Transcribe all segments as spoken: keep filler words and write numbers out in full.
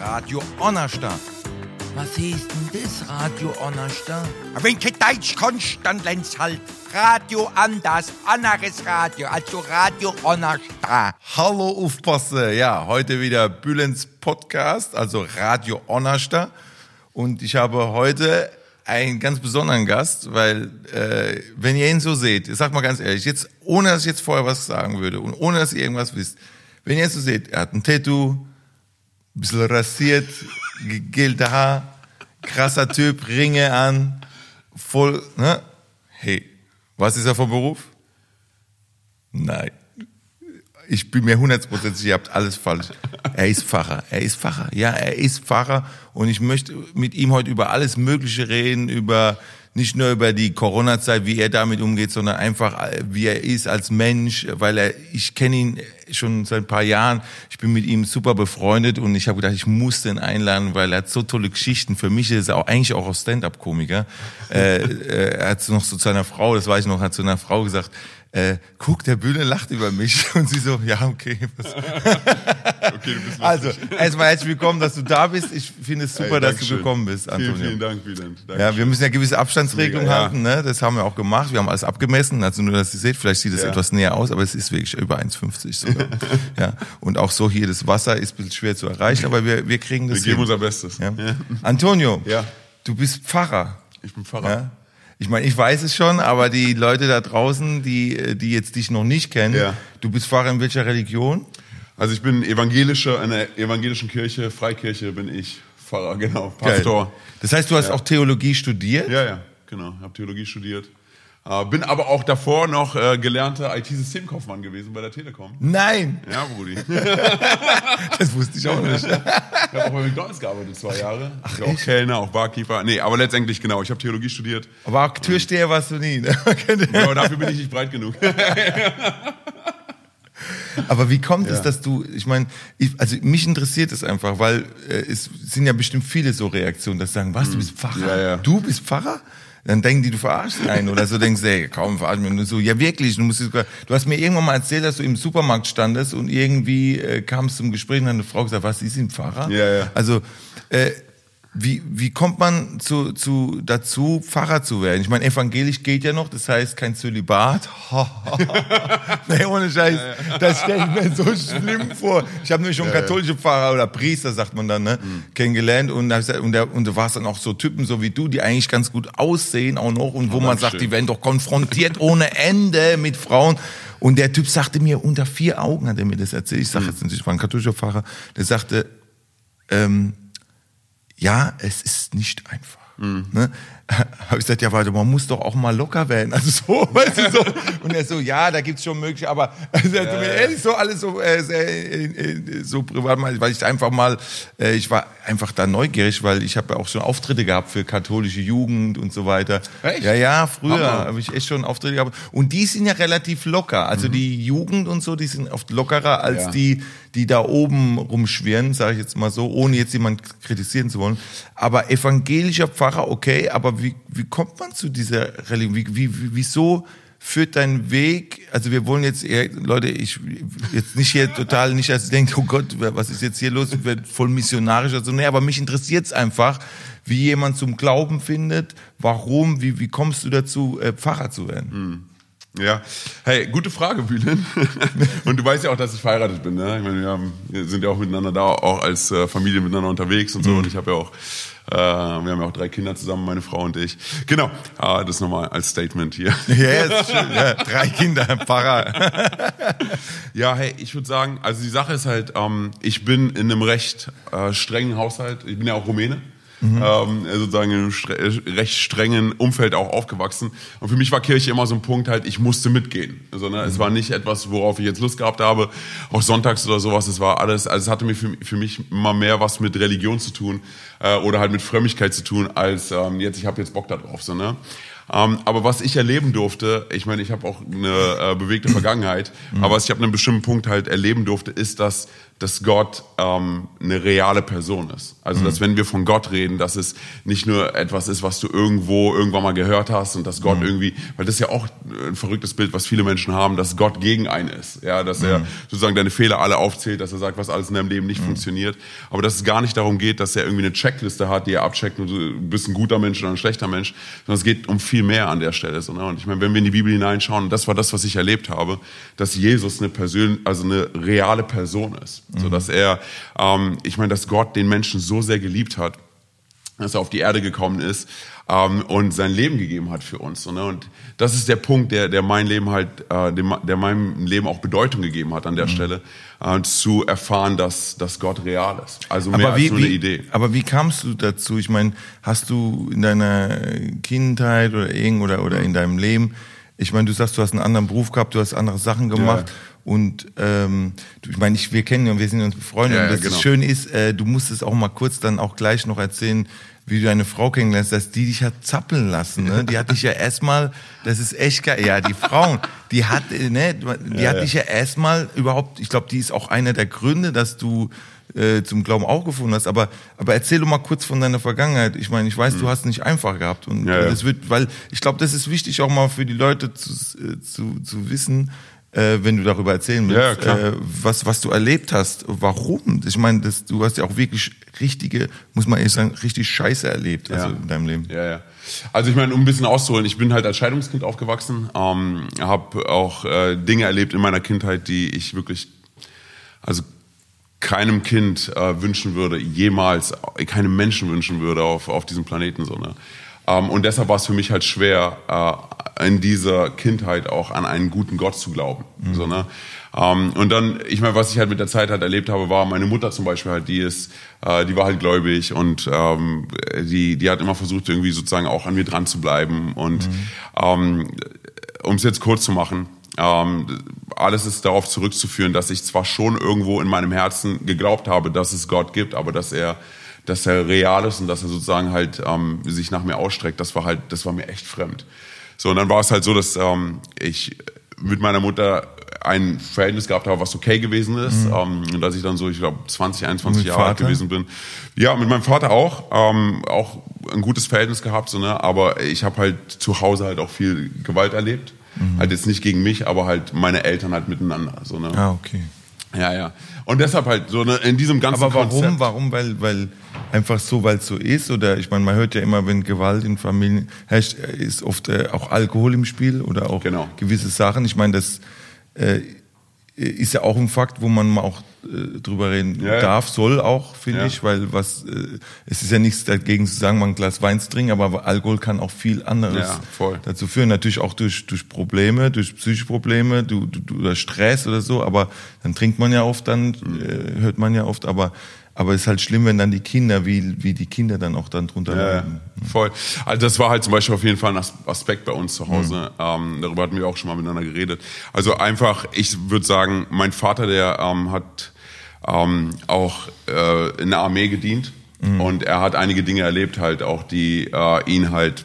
Radio Onnastar. Was heißt denn das, Radio Onnastar? Wenn du Deutsch kannst, dann lernst halt. Radio anders, anderes Radio, also Radio Onnastar. Hallo aufpasse, ja, heute wieder Bülents Podcast, also Radio Onnastar. Und ich habe heute einen ganz besonderen Gast, weil äh, wenn ihr ihn so seht, ich sag mal ganz ehrlich, jetzt ohne dass ich jetzt vorher was sagen würde und ohne dass ihr irgendwas wisst, wenn ihr ihn so seht, er hat ein Tattoo, ein bisschen rasiert, gegelte Haar, krasser Typ, Ringe an, voll, ne? Hey, was ist er vom Beruf? Nein. Ich bin mir hundertprozentig, ihr habt alles falsch. Er ist Pfarrer, er ist Pfarrer, ja, er ist Pfarrer. Und ich möchte mit ihm heute über alles Mögliche reden, über nicht nur über die Corona-Zeit, wie er damit umgeht, sondern einfach, wie er ist als Mensch, weil er, ich kenne ihn schon seit ein paar Jahren, ich bin mit ihm super befreundet und ich habe gedacht, ich muss den einladen, weil er hat so tolle Geschichten. Für mich ist er auch, eigentlich auch Stand-up-Komiker. äh, äh, er hat noch so zu einer Frau, das weiß ich noch, hat zu einer Frau gesagt, Äh, guck, der Bühne lacht über mich. Und sie so, ja, okay. Okay, du bist also, erstmal herzlich willkommen, dass du da bist. Ich finde es super, hey, dass du schön. gekommen bist, Antonio. Vielen, vielen Dank, Wieland. Ja, wir müssen ja gewisse Abstandsregelungen ja. halten, ne? Das haben wir auch gemacht. Wir haben alles abgemessen. Also nur, dass ihr seht, vielleicht sieht es ja. etwas näher aus, aber es ist wirklich über eins Komma fünfzig sogar. Ja. Und auch so hier, das Wasser ist ein bisschen schwer zu erreichen, aber wir, wir kriegen das Wir geben hin. unser Bestes. Ja? Ja. Antonio, ja. du bist Pfarrer. Ich bin Pfarrer. Ja? Ich meine, ich weiß es schon, aber die Leute da draußen, die, die jetzt dich noch nicht kennen, ja. du bist Pfarrer in welcher Religion? Also ich bin evangelischer, in einer evangelischen Kirche, Freikirche bin ich Pfarrer, genau, Pastor. Geil. Das heißt, du hast ja. auch Theologie studiert? Ja, ja, genau, habe Theologie studiert. Bin aber auch davor noch äh, gelernter I T-Systemkaufmann gewesen bei der Telekom. Nein! Ja, Brudi. Das wusste ich auch nicht. Ich habe auch bei McDonalds gearbeitet, zwei Jahre. Ach, ich war auch Kellner, auch Barkeeper. Nee, aber letztendlich, genau, ich habe Theologie studiert. Aber auch Türsteher warst du nie, ne? Ja, aber dafür bin ich nicht breit genug. Aber wie kommt ja. es, dass du, ich meine, also mich interessiert es einfach, weil äh, es sind ja bestimmt viele so Reaktionen, dass sagen, was, hm. du bist Pfarrer? Ja, ja. Du bist Pfarrer? Dann denken die, du verarschst einen oder so, denkst, ey, kaum verarsch mich. Und so, ja wirklich, du musst, du hast mir irgendwann mal erzählt, dass du im Supermarkt standest und irgendwie äh, kam es zum Gespräch und dann eine Frau gesagt, was, ist ein Pfarrer? Ja, ja. Also, äh, wie, wie kommt man zu, zu, dazu, Pfarrer zu werden? Ich meine, evangelisch geht ja noch, das heißt kein Zölibat. Nee, ohne Scheiß, das stelle ich mir so schlimm vor. Ich habe nämlich schon ja, katholische ja. Pfarrer oder Priester, sagt man dann, ne, mhm. kennengelernt. Und, und, der, und da war es dann auch so Typen, so wie du, die eigentlich ganz gut aussehen auch noch. Und wo oh, man sagt, schön. die werden doch konfrontiert ohne Ende mit Frauen. Und der Typ sagte mir, unter vier Augen hat er mir das erzählt. Ich sage mhm. jetzt natürlich, ich war ein katholischer Pfarrer. Der sagte, ähm, ja, es ist nicht einfach. Mhm. Ne? Habe ich gesagt, ja, warte, man muss doch auch mal locker werden. Also so, weißt du, so. Und er so, ja, da gibt's schon mögliche, aber also er hat mir ehrlich so alles so, äh, äh, so privat, weil ich einfach mal, äh, ich war einfach da neugierig, weil ich habe ja auch schon Auftritte gehabt für katholische Jugend und so weiter. Echt? Ja, ja, früher habe ich echt schon Auftritte gehabt. Und die sind ja relativ locker. Also mhm. die Jugend und so, die sind oft lockerer als ja. die, die da oben rumschwirren, sage ich jetzt mal so, ohne jetzt jemanden kritisieren zu wollen. Aber evangelischer Pfarrer, okay, aber wie, wie kommt man zu dieser Religion? Wie, wie, wieso führt dein Weg, also wir wollen jetzt, eher, Leute, ich jetzt nicht hier total, nicht als denkt, oh Gott, was ist jetzt hier los, ich werde voll missionarisch oder so, nee, aber mich interessiert es einfach, wie jemand zum Glauben findet, warum, wie, wie kommst du dazu, Pfarrer zu werden? Mhm. Ja, hey, gute Frage, Bülent. Und du weißt ja auch, dass ich verheiratet bin, ne? Ich meine, wir, haben, wir sind ja auch miteinander da, auch als äh, Familie miteinander unterwegs und so. Mhm. Und ich habe ja auch, äh, wir haben ja auch drei Kinder zusammen, meine Frau und ich. Genau, ah, das nochmal als Statement hier. Yes, schön. Ja, drei Kinder, Pfarrer. Ja, hey, ich würde sagen, also die Sache ist halt, ähm, ich bin in einem recht äh, strengen Haushalt, ich bin ja auch Rumäne. Mhm. Ähm, sozusagen in einem stre- recht strengen Umfeld auch aufgewachsen. Und für mich war Kirche immer so ein Punkt halt, ich musste mitgehen. Also, ne, mhm. es war nicht etwas, worauf ich jetzt Lust gehabt habe, auch sonntags oder sowas. Es war alles, also es hatte mir für, für mich immer mehr was mit Religion zu tun äh, oder halt mit Frömmigkeit zu tun, als ähm, jetzt, ich habe jetzt Bock da drauf. So, ne? Ähm, aber was ich erleben durfte, ich meine, ich habe auch eine äh, bewegte Vergangenheit, mhm. aber was ich ab einem bestimmten Punkt halt erleben durfte, ist, dass, dass Gott ähm, eine reale Person ist. Also, mhm. dass wenn wir von Gott reden, dass es nicht nur etwas ist, was du irgendwo irgendwann mal gehört hast und dass Gott mhm. irgendwie, weil das ist ja auch ein verrücktes Bild, was viele Menschen haben, dass Gott gegen einen ist. Ja, dass mhm. er sozusagen deine Fehler alle aufzählt, dass er sagt, was alles in deinem Leben nicht mhm. funktioniert. Aber dass es gar nicht darum geht, dass er irgendwie eine Checkliste hat, die er abcheckt und du bist ein guter Mensch oder ein schlechter Mensch, sondern es geht um viel mehr an der Stelle. Und ich meine, wenn wir in die Bibel hineinschauen, und das war das, was ich erlebt habe, dass Jesus eine Person, also eine reale Person ist. Mhm. So, dass er, ähm, ich meine, dass Gott den Menschen so sehr geliebt hat, dass er auf die Erde gekommen ist ähm, und sein Leben gegeben hat für uns. So, ne? Und das ist der Punkt, der, der mein Leben halt, äh, dem, der meinem Leben auch Bedeutung gegeben hat an der mhm. Stelle, äh, zu erfahren, dass, dass Gott real ist. Also mehr aber wie, als nur eine wie, Idee. Aber wie kamst du dazu? Ich meine, hast du in deiner Kindheit oder irgend oder, oder in deinem Leben, ich meine, du sagst, du hast einen anderen Beruf gehabt, du hast andere Sachen gemacht. Ja. Und ähm, ich meine, ich, wir kennen ja und wir sind uns befreundet. Ja, und das genau. Schöne ist, äh, du musst es auch mal kurz dann auch gleich noch erzählen, wie du deine Frau kennenlernst, dass die dich hat zappeln lassen. Ne? Die hat dich ja erstmal, das ist echt geil. Ja, die Frauen, die hat, ne, die ja, hat ja. dich ja erstmal überhaupt. Ich glaube, die ist auch einer der Gründe, dass du äh, zum Glauben auch gefunden hast. Aber, aber erzähl doch mal kurz von deiner Vergangenheit. Ich meine, ich weiß, mhm. du hast es nicht einfach gehabt und ja, das ja. wird, weil ich glaube, das ist wichtig auch mal für die Leute zu zu, zu wissen. Äh, wenn du darüber erzählen willst, ja, äh, was, was du erlebt hast, warum? Ich meine, das, du hast ja auch wirklich richtige, muss man ehrlich sagen, richtig Scheiße erlebt, also ja. in deinem Leben. Ja, ja. Also ich meine, um ein bisschen auszuholen, ich bin halt als Scheidungskind aufgewachsen, ähm, habe auch äh, Dinge erlebt in meiner Kindheit, die ich wirklich, also keinem Kind äh, wünschen würde, jemals, keinem Menschen wünschen würde auf, auf diesem Planeten, so, ne? Ähm, und deshalb war es für mich halt schwer, äh, in dieser Kindheit auch an einen guten Gott zu glauben. Mhm. So, ne? Ähm, und dann, ich meine, was ich halt mit der Zeit halt erlebt habe, war meine Mutter zum Beispiel halt, die ist, äh, die war halt gläubig und ähm, die, die hat immer versucht, irgendwie sozusagen auch an mir dran zu bleiben. Und mhm. ähm, um es jetzt kurz zu machen, ähm, alles ist darauf zurückzuführen, dass ich zwar schon irgendwo in meinem Herzen geglaubt habe, dass es Gott gibt, aber dass er dass er real ist und dass er sozusagen halt ähm, sich nach mir ausstreckt, das war halt, das war mir echt fremd. So, und dann war es halt so, dass ähm, ich mit meiner Mutter ein Verhältnis gehabt habe, was okay gewesen ist. Mhm. Ähm, und dass ich dann so, ich glaube, zwanzig, einundzwanzig Jahre alt gewesen bin. Ja, mit meinem Vater auch. Ähm, auch ein gutes Verhältnis gehabt, so, ne? Aber ich habe halt zu Hause halt auch viel Gewalt erlebt. Mhm. Halt jetzt nicht gegen mich, aber halt meine Eltern halt miteinander. So, ne? Ah, okay. Ja, ja. Und deshalb halt so in diesem ganzen Konzept. Aber warum? Konzept. Warum? Weil, weil einfach so, weil es so ist? Oder ich meine, man hört ja immer, wenn Gewalt in Familien herrscht, ist oft äh, auch Alkohol im Spiel oder auch genau. gewisse Sachen. Ich meine, das äh, ist ja auch ein Fakt, wo man mal auch äh, drüber reden ja, darf, ja. soll auch, finde ja. ich. Weil was äh, es ist ja nichts dagegen zu sagen, mal ein Glas Wein zu trinken, aber Alkohol kann auch viel anderes ja, dazu führen. Natürlich auch durch, durch Probleme, durch psychische Probleme du, du, oder Stress oder so, aber dann trinkt man ja oft, dann äh, hört man ja oft, aber Aber es ist halt schlimm, wenn dann die Kinder, wie, wie die Kinder dann auch dann drunter leiden. Ja, voll. Also das war halt zum Beispiel auf jeden Fall ein Aspekt bei uns zu Hause. Mhm. Ähm, darüber hatten wir auch schon mal miteinander geredet. Also einfach, ich würde sagen, mein Vater, der ähm, hat ähm, auch äh, in der Armee gedient. Mhm. Und er hat einige Dinge erlebt halt auch, die äh, ihn halt,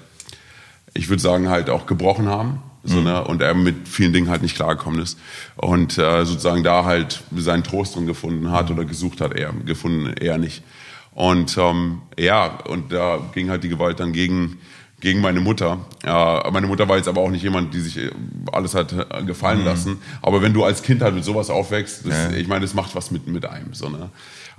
ich würde sagen, halt auch gebrochen haben. So, ne? Und er mit vielen Dingen halt nicht klargekommen ist und äh, sozusagen da halt seinen Trost drin gefunden hat oder gesucht hat, eher gefunden, eher nicht. Und ähm, ja, und da ging halt die Gewalt dann gegen, gegen meine Mutter. Äh, meine Mutter war jetzt aber auch nicht jemand, die sich alles hat gefallen mhm. lassen. Aber wenn du als Kind halt mit sowas aufwächst, das, ja. ich meine, das macht was mit, mit einem. So, ne?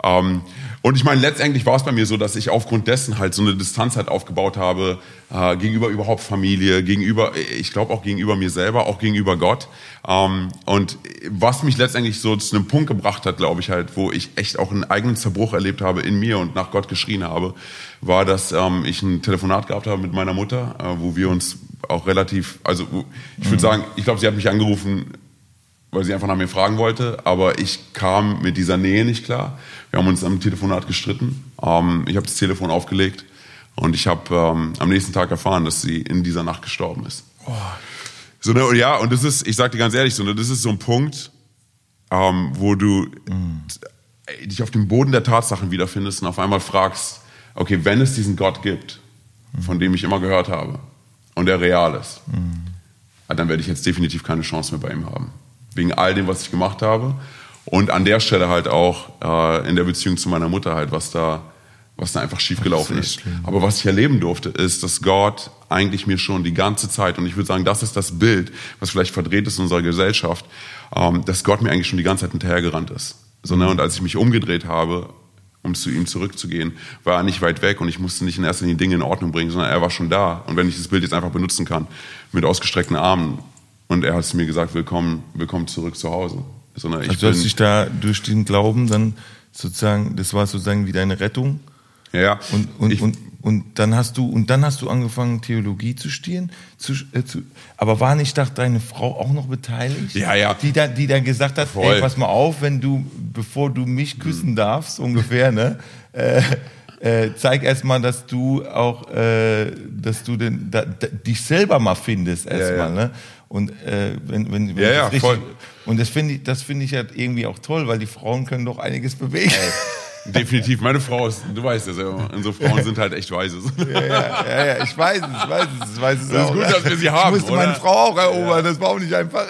Ähm, und ich meine, letztendlich war es bei mir so, dass ich aufgrund dessen halt so eine Distanz halt aufgebaut habe, äh, gegenüber überhaupt Familie, gegenüber, ich glaube auch gegenüber mir selber, auch gegenüber Gott. Ähm, und was mich letztendlich so zu einem Punkt gebracht hat, glaube ich halt, wo ich echt auch einen eigenen Zerbruch erlebt habe in mir und nach Gott geschrien habe, war, dass ähm, ich ein Telefonat gehabt habe mit meiner Mutter, äh, wo wir uns auch relativ, also ich würde mhm. sagen, ich glaube, sie hat mich angerufen, weil sie einfach nach mir fragen wollte, aber ich kam mit dieser Nähe nicht klar. Wir haben uns am Telefonat gestritten. Ähm, ich habe das Telefon aufgelegt und ich habe ähm, am nächsten Tag erfahren, dass sie in dieser Nacht gestorben ist. Oh. So, ne, ja, und das ist, ich sag dir ganz ehrlich, so, ne, das ist so ein Punkt, ähm, wo du mm. dich auf dem Boden der Tatsachen wiederfindest und auf einmal fragst, okay, wenn es diesen Gott gibt, von dem ich immer gehört habe, und und der real ist, mhm. dann werde ich jetzt definitiv keine Chance mehr bei ihm haben. Wegen all dem, was ich gemacht habe. Und an der Stelle halt auch äh, in der Beziehung zu meiner Mutter halt, was da, was da einfach schiefgelaufen ist. Aber was ich erleben durfte, ist, dass Gott eigentlich mir schon die ganze Zeit, und ich würde sagen, das ist das Bild, was vielleicht verdreht ist in unserer Gesellschaft, ähm, dass Gott mir eigentlich schon die ganze Zeit hinterhergerannt ist. So, ne? Und als ich mich umgedreht habe, um zu ihm zurückzugehen, war er nicht weit weg und ich musste nicht in erster Linie Dinge in Ordnung bringen, sondern er war schon da. Und wenn ich das Bild jetzt einfach benutzen kann, mit ausgestreckten Armen, und er hat mir gesagt, willkommen, willkommen zurück zu Hause. Sondern ich also du hast dich da durch den Glauben dann sozusagen, das war sozusagen wie deine Rettung. Ja. Und, und, ich, und, und, dann hast du, und dann hast du angefangen, Theologie zu studieren. Zu, äh, zu, aber war nicht doch deine Frau auch noch beteiligt? Ja, ja. Die, da, die dann gesagt hat, voll. Ey, pass mal auf, wenn du, bevor du mich küssen hm. darfst, ungefähr, ne? Äh, äh, zeig erst mal, dass du auch, äh, dass du den, da, da, dich selber mal findest, erstmal, ja, ja. ne? Und äh, wenn, wenn, wenn ja, ja, richtig, voll. Und das finde ich, das finde ich ja halt irgendwie auch toll, weil die Frauen können doch einiges bewegen. Ey, definitiv, meine Frau ist, du weißt das, unsere Frauen sind halt echt weise. Ja, ja, ja, ja, ich weiß es, ich weiß es, ich weiß es das auch. Es ist gut, dass wir sie haben. Ich musste oder? meine Frau auch erobern, ja. Das war auch nicht einfach.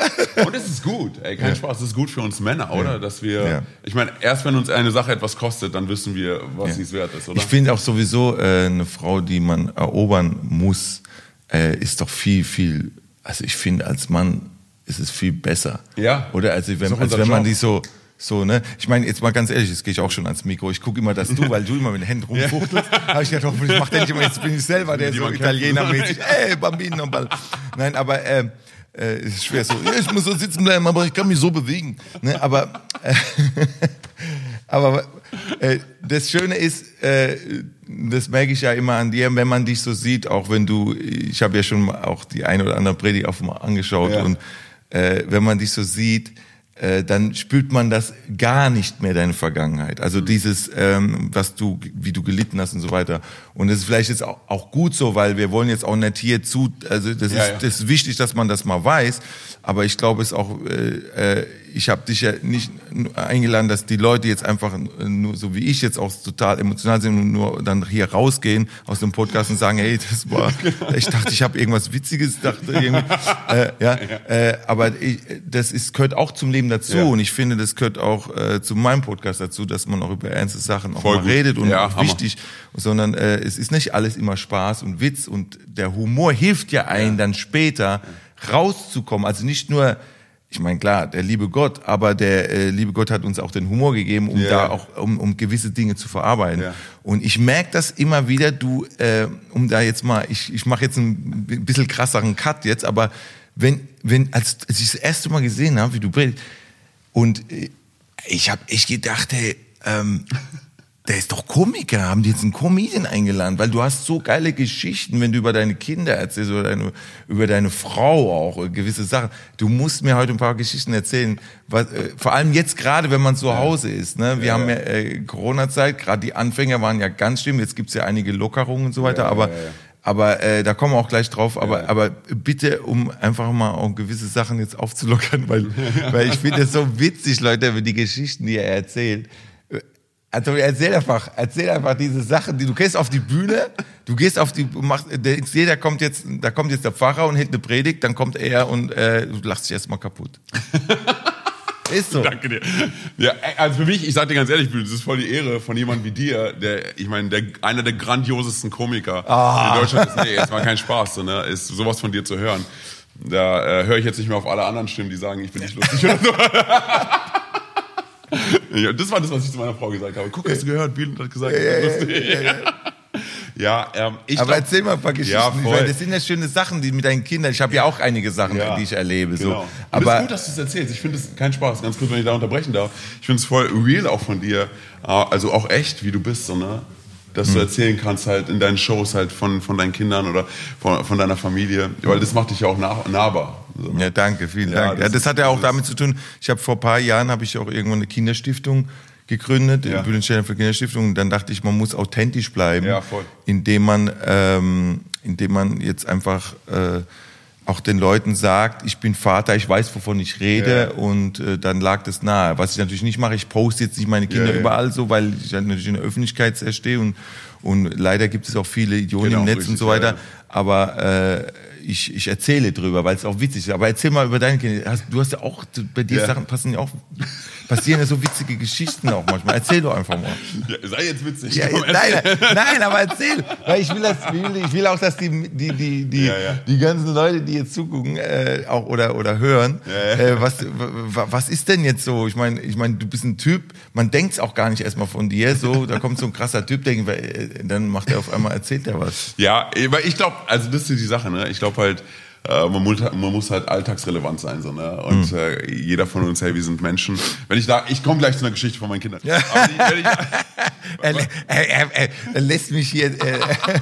Und es ist gut, ey, kein ja. Spaß, es ist gut für uns Männer, oder? Ja. Dass wir, ja. ich meine, erst wenn uns eine Sache etwas kostet, dann wissen wir, was ja. sie es wert ist, oder? Ich finde auch sowieso, äh, eine Frau, die man erobern muss, äh, ist doch viel, viel. Also ich finde, als Mann ist es viel besser. Ja. Oder? Also wenn, als wenn man die so, so, ne? Ich meine, jetzt mal ganz ehrlich, jetzt gehe ich auch schon ans Mikro. Ich gucke immer, dass du, weil du immer mit den Händen rumfuchtelst, habe ich gedacht, hoffentlich macht der nicht immer, jetzt bin ich selber, der die so italienermäßig, ey, Bambino, Ball. Nein, aber, äh, äh, ist schwer so, ich muss so sitzen bleiben, aber ich kann mich so bewegen. Ne? Aber, äh, aber, äh, das Schöne ist, äh, das merke ich ja immer an dir, wenn man dich so sieht, auch wenn du, ich habe ja schon auch die eine oder andere Predigt auf mal angeschaut ja. und äh, wenn man dich so sieht, äh, dann spürt man das gar nicht mehr, deine Vergangenheit. Also mhm. dieses, ähm, was du, wie du gelitten hast und so weiter. Und das ist vielleicht jetzt auch, auch gut so, weil wir wollen jetzt auch nicht hier zu, also das, ja, ist, ja. das ist wichtig, dass man das mal weiß, aber ich glaube es auch, äh, äh, ich habe dich ja nicht eingeladen, dass die Leute jetzt einfach, nur so wie ich jetzt auch total emotional sind und nur dann hier rausgehen aus dem Podcast und sagen, hey, das war, ich dachte, ich habe irgendwas Witziges, dachte irgendwie, äh, ja, äh, aber ich, das ist, gehört auch zum Leben dazu ja. und ich finde, das gehört auch äh, zu meinem Podcast dazu, dass man auch über ernste Sachen auch voll mal gut. redet und ja, auch wichtig, sondern äh, es ist nicht alles immer Spaß und Witz und der Humor hilft ja einem ja. dann später rauszukommen, also nicht nur, ich meine, klar, der liebe Gott, aber der äh, liebe Gott hat uns auch den Humor gegeben, um yeah. da auch, um, um gewisse Dinge zu verarbeiten. Yeah. Und ich merke das immer wieder, du, äh, um da jetzt mal, ich, ich mache jetzt einen bisschen krasseren Cut jetzt, aber wenn, wenn, als, als ich das erste Mal gesehen habe, wie du predigst, und äh, ich habe echt gedacht, hey, ähm, der ist doch Komiker, haben die jetzt einen Comedian eingeladen, weil du hast so geile Geschichten, wenn du über deine Kinder erzählst oder deine, über deine Frau auch, gewisse Sachen. Du musst mir heute ein paar Geschichten erzählen, was, äh, vor allem jetzt gerade, wenn man zu Hause ist. Ne? Wir ja, haben ja äh, Corona-Zeit, gerade die Anfänger waren ja ganz schlimm, jetzt gibt's ja einige Lockerungen und so weiter, ja, aber ja, ja. aber äh, da kommen wir auch gleich drauf, aber ja. aber bitte, um einfach mal auch gewisse Sachen jetzt aufzulockern, weil, weil ich finde das so witzig, Leute, die Geschichten, die er erzählt. Also erzähl einfach, erzähl einfach diese Sachen, die du gehst auf die Bühne, du gehst auf die, machst, der, jeder kommt jetzt, da kommt jetzt der Pfarrer und hält eine Predigt, dann kommt er und äh, du lachst dich erstmal kaputt. Ist so. Danke dir. Ja, also für mich, ich sag dir ganz ehrlich, das ist voll die Ehre von jemandem wie dir, der, ich meine, der, einer der grandiosesten Komiker ah. in Deutschland ist. Nee, es war kein Spaß, so, ne, ist sowas von dir zu hören. Da äh, höre ich jetzt nicht mehr auf alle anderen Stimmen, die sagen, ich bin nicht lustig oder so. Ja, das war das, was ich zu meiner Frau gesagt habe. Guck, hast du gehört? Bieland hat gesagt, das ist lustig. Ja, ja, ja, ja. Ja, ähm, ich aber glaub, erzähl mal ein paar Geschichten. Ja, weil das sind ja schöne Sachen, die mit deinen Kindern. Ich habe ja auch einige Sachen, ja, die ich erlebe. Genau. So. Aber es ist gut, dass du es erzählst. Ich finde es keinen Spaß. Ganz kurz, wenn ich da unterbrechen darf. Ich finde es voll real auch von dir. Also auch echt, wie du bist, so, ne? Dass hm. du erzählen kannst halt in deinen Shows halt von, von deinen Kindern oder von, von deiner Familie. Weil das macht dich ja auch nah, nahbar. So. Ja, danke, vielen ja, Dank. Das, ja, das hat ja auch damit zu tun, ich habe vor ein paar Jahren, habe ich auch irgendwann eine Kinderstiftung gegründet, ja. Bündchen für Kinderstiftung, und dann dachte ich, man muss authentisch bleiben, ja, voll. Indem man, ähm, indem man jetzt einfach äh, auch den Leuten sagt, ich bin Vater, ich weiß, wovon ich rede, ja. und äh, dann lag das nahe. Was ich natürlich nicht mache, ich poste jetzt nicht meine Kinder ja, ja. überall so, weil ich natürlich in der Öffentlichkeit stehe und, und leider gibt es auch viele Idioten genau, im Netz richtig, und so weiter, ja. aber äh, ich, ich erzähle drüber, weil es auch witzig ist. Aber erzähl mal über deine Kinder. Hast, du hast ja auch, bei dir ja. Sachen passen ja auch, passieren ja so witzige Geschichten auch manchmal. Erzähl doch einfach mal. Ja, sei jetzt witzig. Ja, jetzt, nein, nein, aber erzähl. Weil ich will, das, ich will auch, dass die, die, die, die, ja, ja. die ganzen Leute, die jetzt zugucken äh, auch, oder, oder hören, ja, ja. Äh, was, w- was ist denn jetzt so? Ich meine, ich mein, du bist ein Typ, man denkt es auch gar nicht erstmal von dir. So, da kommt so ein krasser Typ, denkt, dann macht er auf einmal, erzählt er was. Ja, weil ich glaube, also das ist die Sache, ne? Ich glaube halt, man muss halt alltagsrelevant sein. So, ne? Und mhm. äh, jeder von uns, hey, wir sind Menschen. Wenn ich da, ich komme gleich zu einer Geschichte von meinen Kindern. Ja. Aber die, wenn ich, er, er, er, er lässt mich hier... Äh,